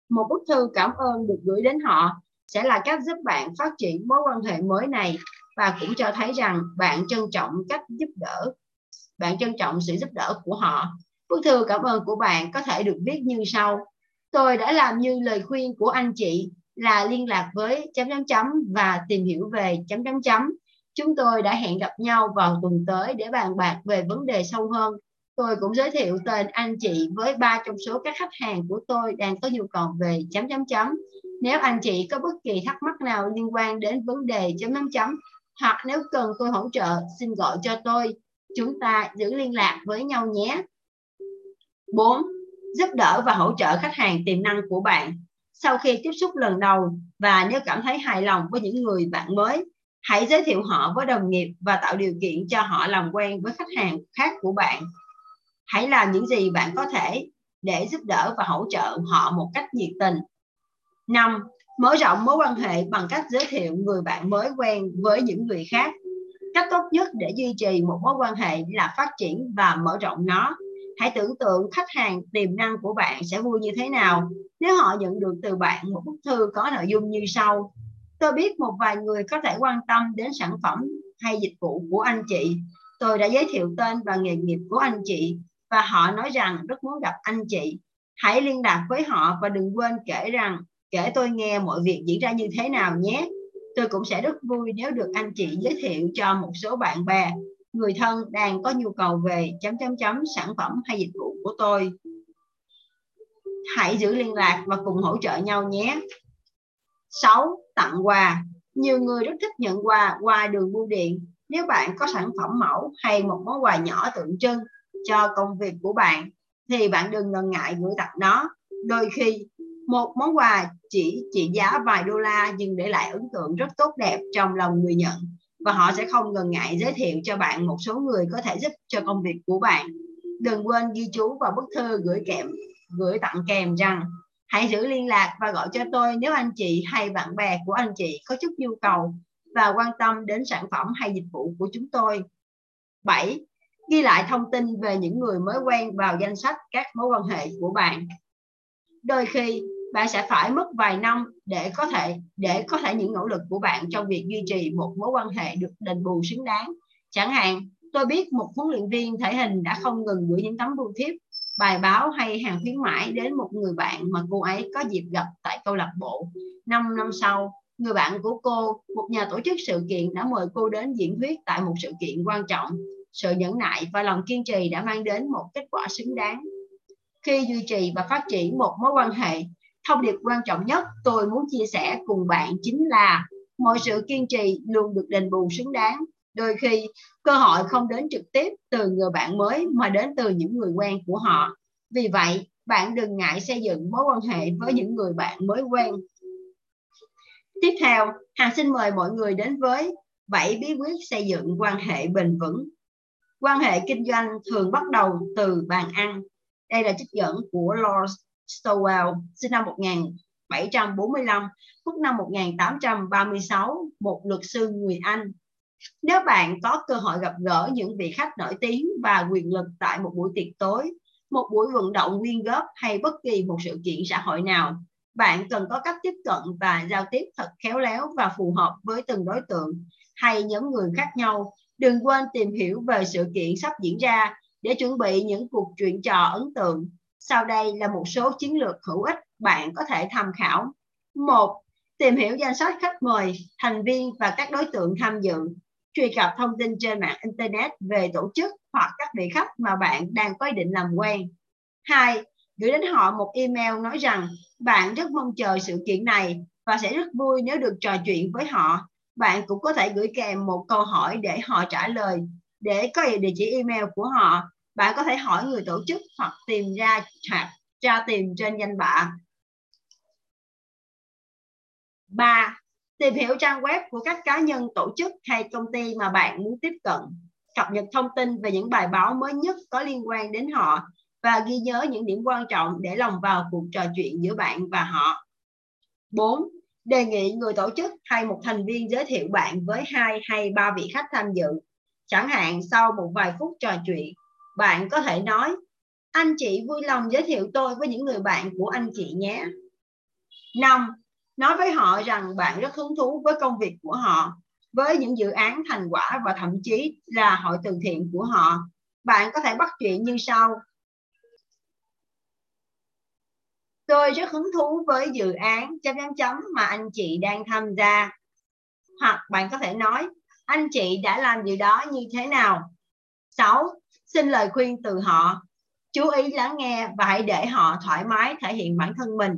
Một bức thư cảm ơn được gửi đến họ sẽ là cách giúp bạn phát triển mối quan hệ mới này và cũng cho thấy rằng bạn trân trọng sự giúp đỡ của họ. Bức thư cảm ơn của bạn có thể được viết như sau. Tôi đã làm như lời khuyên của anh chị là liên lạc với ... và tìm hiểu về ... Chúng tôi đã hẹn gặp nhau vào tuần tới để bàn bạc về vấn đề sâu hơn. Tôi cũng giới thiệu tên anh chị với 3 trong số các khách hàng của tôi đang có nhu cầu về ... Nếu anh chị có bất kỳ thắc mắc nào liên quan đến vấn đề ... hoặc nếu cần tôi hỗ trợ, xin gọi cho tôi. Chúng ta giữ liên lạc với nhau nhé. 4. Giúp đỡ và hỗ trợ khách hàng tiềm năng của bạn. Sau khi tiếp xúc lần đầu và nếu cảm thấy hài lòng với những người bạn mới, hãy giới thiệu họ với đồng nghiệp và tạo điều kiện cho họ làm quen với khách hàng khác của bạn. Hãy làm những gì bạn có thể để giúp đỡ và hỗ trợ họ một cách nhiệt tình. 5. Mở rộng mối quan hệ bằng cách giới thiệu người bạn mới quen với những người khác. Cách tốt nhất để duy trì một mối quan hệ là phát triển và mở rộng nó. Hãy tưởng tượng khách hàng tiềm năng của bạn sẽ vui như thế nào nếu họ nhận được từ bạn một bức thư có nội dung như sau. Tôi biết một vài người có thể quan tâm đến sản phẩm hay dịch vụ của anh chị. Tôi đã giới thiệu tên và nghề nghiệp của anh chị và họ nói rằng rất muốn gặp anh chị. Hãy liên lạc với họ và đừng quên kể tôi nghe mọi việc diễn ra như thế nào nhé. Tôi cũng sẽ rất vui nếu được anh chị giới thiệu cho một số bạn bè, người thân đang có nhu cầu về ... sản phẩm hay dịch vụ của tôi. Hãy giữ liên lạc và cùng hỗ trợ nhau nhé. 6. Tặng quà. Nhiều người rất thích nhận quà qua đường bưu điện. Nếu bạn có sản phẩm mẫu hay một món quà nhỏ tượng trưng cho công việc của bạn, thì bạn đừng ngần ngại gửi tặng nó. Đôi khi, một món quà chỉ giá vài đô la nhưng để lại ấn tượng rất tốt đẹp trong lòng người nhận, và họ sẽ không ngần ngại giới thiệu cho bạn một số người có thể giúp cho công việc của bạn. Đừng quên ghi chú vào bức thư gửi tặng kèm rằng: hãy giữ liên lạc và gọi cho tôi nếu anh chị hay bạn bè của anh chị có chút nhu cầu và quan tâm đến sản phẩm hay dịch vụ của chúng tôi. 7. Ghi lại thông tin về những người mới quen vào danh sách các mối quan hệ của bạn. Đôi khi, bạn sẽ phải mất vài năm để có thể những nỗ lực của bạn trong việc duy trì một mối quan hệ được đền bù xứng đáng. Chẳng hạn, tôi biết một huấn luyện viên thể hình đã không ngừng gửi những tấm bưu thiếp, bài báo hay hàng khuyến mãi đến một người bạn mà cô ấy có dịp gặp tại câu lạc bộ. 5 năm sau, người bạn của cô, một nhà tổ chức sự kiện, đã mời cô đến diễn thuyết tại một sự kiện quan trọng. Sự nhẫn nại và lòng kiên trì đã mang đến một kết quả xứng đáng. Khi duy trì và phát triển một mối quan hệ, thông điệp quan trọng nhất tôi muốn chia sẻ cùng bạn chính là: mọi sự kiên trì luôn được đền bù xứng đáng. Đôi khi, cơ hội không đến trực tiếp từ người bạn mới mà đến từ những người quen của họ. Vì vậy, bạn đừng ngại xây dựng mối quan hệ với những người bạn mới quen. Tiếp theo, Hằng xin mời mọi người đến với 7 bí quyết xây dựng quan hệ bền vững. Quan hệ kinh doanh thường bắt đầu từ bàn ăn. Đây là trích dẫn của Lawrence, sinh năm 1745, mất năm 1836, một luật sư người Anh. Nếu bạn có cơ hội gặp gỡ những vị khách nổi tiếng và quyền lực tại một buổi tiệc tối, một buổi vận động quyên góp hay bất kỳ một sự kiện xã hội nào, bạn cần có cách tiếp cận và giao tiếp thật khéo léo và phù hợp với từng đối tượng hay nhóm người khác nhau. Đừng quên tìm hiểu về sự kiện sắp diễn ra để chuẩn bị những cuộc chuyện trò ấn tượng. Sau đây là một số chiến lược hữu ích bạn có thể tham khảo. 1. Tìm hiểu danh sách khách mời, thành viên và các đối tượng tham dự. Truy cập thông tin trên mạng Internet về tổ chức hoặc các vị khách mà bạn đang có ý định làm quen. 2. Gửi đến họ một email nói rằng bạn rất mong chờ sự kiện này và sẽ rất vui nếu được trò chuyện với họ. Bạn cũng có thể gửi kèm một câu hỏi để họ trả lời. Để có địa chỉ email của họ, bạn có thể hỏi người tổ chức hoặc tìm trên danh bạ. 3. Tìm hiểu trang web của các cá nhân, tổ chức hay công ty mà bạn muốn tiếp cận. Cập nhật thông tin về những bài báo mới nhất có liên quan đến họ và ghi nhớ những điểm quan trọng để lồng vào cuộc trò chuyện giữa bạn và họ. 4. Đề nghị người tổ chức hay một thành viên giới thiệu bạn với 2 hay 3 vị khách tham dự. Chẳng hạn, sau một vài phút trò chuyện, bạn có thể nói: anh chị vui lòng giới thiệu tôi với những người bạn của anh chị nhé. 5. Nói với họ rằng bạn rất hứng thú với công việc của họ, với những dự án, thành quả và thậm chí là hội từ thiện của họ. Bạn có thể bắt chuyện như sau: tôi rất hứng thú với dự án ... mà anh chị đang tham gia. Hoặc bạn có thể nói: anh chị đã làm điều đó như thế nào? 6. Xin lời khuyên từ họ. Chú ý lắng nghe và hãy để họ thoải mái thể hiện bản thân mình.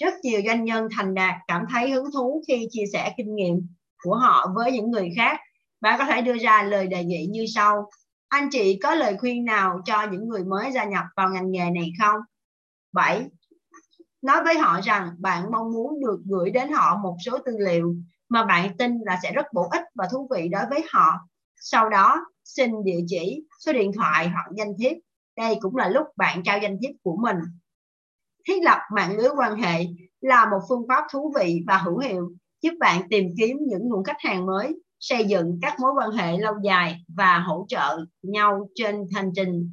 Rất nhiều doanh nhân thành đạt cảm thấy hứng thú khi chia sẻ kinh nghiệm của họ với những người khác. Bạn có thể đưa ra lời đề nghị như sau: anh chị có lời khuyên nào cho những người mới gia nhập vào ngành nghề này không? 7. Nói với họ rằng bạn mong muốn được gửi đến họ một số tư liệu mà bạn tin là sẽ rất bổ ích và thú vị đối với họ. Sau đó, xin địa chỉ, số điện thoại hoặc danh thiếp. Đây cũng là lúc bạn trao danh thiếp của mình. Thiết lập mạng lưới quan hệ là một phương pháp thú vị và hữu hiệu, giúp bạn tìm kiếm những nguồn khách hàng mới, xây dựng các mối quan hệ lâu dài và hỗ trợ nhau trên hành trình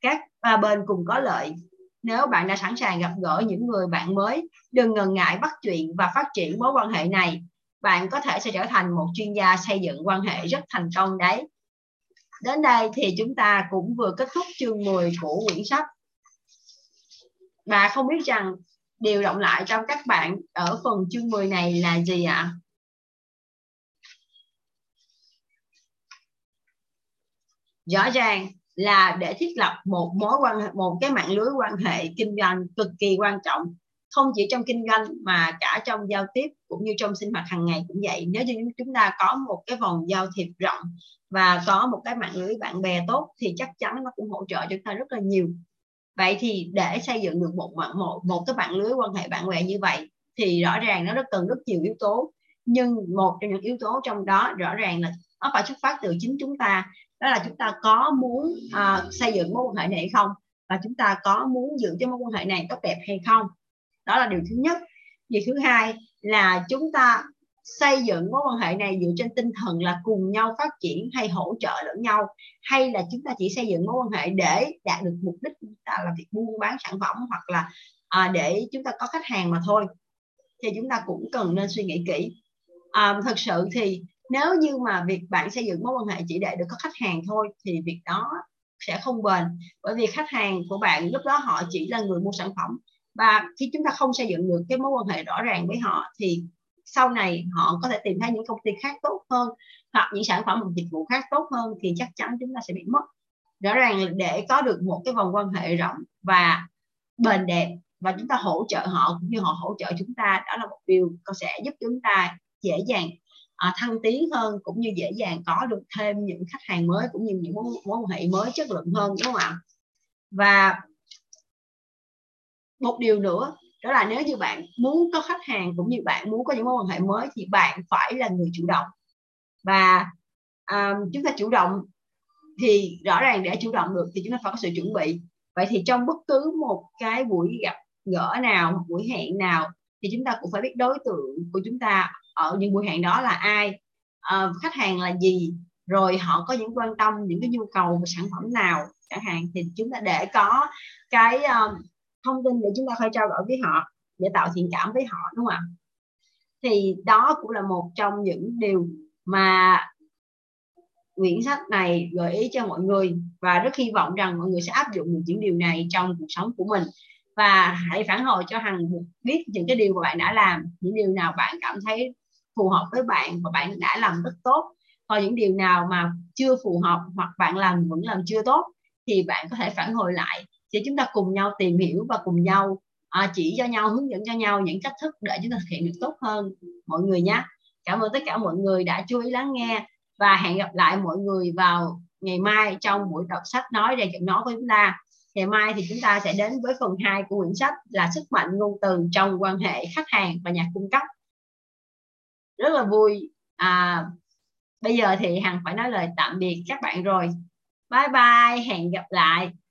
các bên cùng có lợi. Nếu bạn đã sẵn sàng gặp gỡ những người bạn mới, đừng ngần ngại bắt chuyện và phát triển mối quan hệ này. Bạn có thể sẽ trở thành một chuyên gia xây dựng quan hệ rất thành công đấy. Đến đây thì chúng ta cũng vừa kết thúc chương 10 của quyển sách. Và không biết rằng điều động lại trong các bạn ở phần chương 10 này là gì ạ? Rõ ràng là để thiết lập một cái mạng lưới quan hệ kinh doanh cực kỳ quan trọng, không chỉ trong kinh doanh mà cả trong giao tiếp cũng như trong sinh hoạt hàng ngày cũng vậy. Nếu như chúng ta có một cái vòng giao thiệp rộng và có một cái mạng lưới bạn bè tốt thì chắc chắn nó cũng hỗ trợ chúng ta rất là nhiều. Vậy thì để xây dựng được một cái mạng lưới quan hệ bạn bè như vậy thì rõ ràng nó rất cần rất nhiều yếu tố, nhưng một trong những yếu tố trong đó rõ ràng là nó phải xuất phát từ chính chúng ta. Đó là chúng ta có muốn xây dựng mối quan hệ này hay không, và chúng ta có muốn giữ cho mối quan hệ này tốt đẹp hay không. Đó là điều thứ nhất. Điều thứ hai là chúng ta xây dựng mối quan hệ này dựa trên tinh thần là cùng nhau phát triển hay hỗ trợ lẫn nhau, hay là chúng ta chỉ xây dựng mối quan hệ để đạt được mục đích chúng ta là việc buôn bán sản phẩm hoặc là để chúng ta có khách hàng mà thôi. Thì chúng ta cũng cần nên suy nghĩ kỹ. Thật sự thì nếu như mà việc bạn xây dựng mối quan hệ chỉ để được có khách hàng thôi thì việc đó sẽ không bền, bởi vì khách hàng của bạn lúc đó họ chỉ là người mua sản phẩm, và khi chúng ta không xây dựng được cái mối quan hệ rõ ràng với họ thì sau này họ có thể tìm thấy những công ty khác tốt hơn hoặc những sản phẩm hoặc dịch vụ khác tốt hơn, thì chắc chắn chúng ta sẽ bị mất. Rõ ràng là để có được một cái vòng quan hệ rộng và bền đẹp và chúng ta hỗ trợ họ cũng như họ hỗ trợ chúng ta, đó là một điều sẽ giúp chúng ta dễ dàng thăng tiến hơn, cũng như dễ dàng có được thêm những khách hàng mới cũng như những mối quan hệ mới chất lượng hơn, đúng không ạ? Và một điều nữa đó là nếu như bạn muốn có khách hàng cũng như bạn muốn có những mối quan hệ mới thì bạn phải là người chủ động. Và chúng ta chủ động thì rõ ràng để chủ động được thì chúng ta phải có sự chuẩn bị. Vậy thì trong bất cứ một cái buổi gặp gỡ nào, một buổi hẹn nào thì chúng ta cũng phải biết đối tượng của chúng ta ở những buổi hẹn đó là ai, khách hàng là gì, rồi họ có những quan tâm, những cái nhu cầu về sản phẩm nào chẳng hạn, thì chúng ta để có cái thông tin để chúng ta phải trao đổi với họ để tạo thiện cảm với họ, đúng không ạ? Thì đó cũng là một trong những điều mà quyển sách này gợi ý cho mọi người, và rất hy vọng rằng mọi người sẽ áp dụng được những điều này trong cuộc sống của mình. Và hãy phản hồi cho Hằng biết những cái điều mà bạn đã làm, những điều nào bạn cảm thấy phù hợp với bạn và bạn đã làm rất tốt, còn những điều nào mà chưa phù hợp hoặc bạn làm vẫn làm chưa tốt thì bạn có thể phản hồi lại để chúng ta cùng nhau tìm hiểu và cùng nhau chỉ cho nhau, hướng dẫn cho nhau những cách thức để chúng ta thực hiện được tốt hơn mọi người nhé. Cảm ơn tất cả mọi người đã chú ý lắng nghe và hẹn gặp lại mọi người vào ngày mai trong buổi đọc sách nói ra chuyện nói của chúng ta. Ngày mai thì chúng ta sẽ đến với phần 2 của quyển sách là sức mạnh ngôn từ trong quan hệ khách hàng và nhà cung cấp. Rất là vui. Bây giờ thì Hằng phải nói lời tạm biệt các bạn rồi. Bye bye, hẹn gặp lại.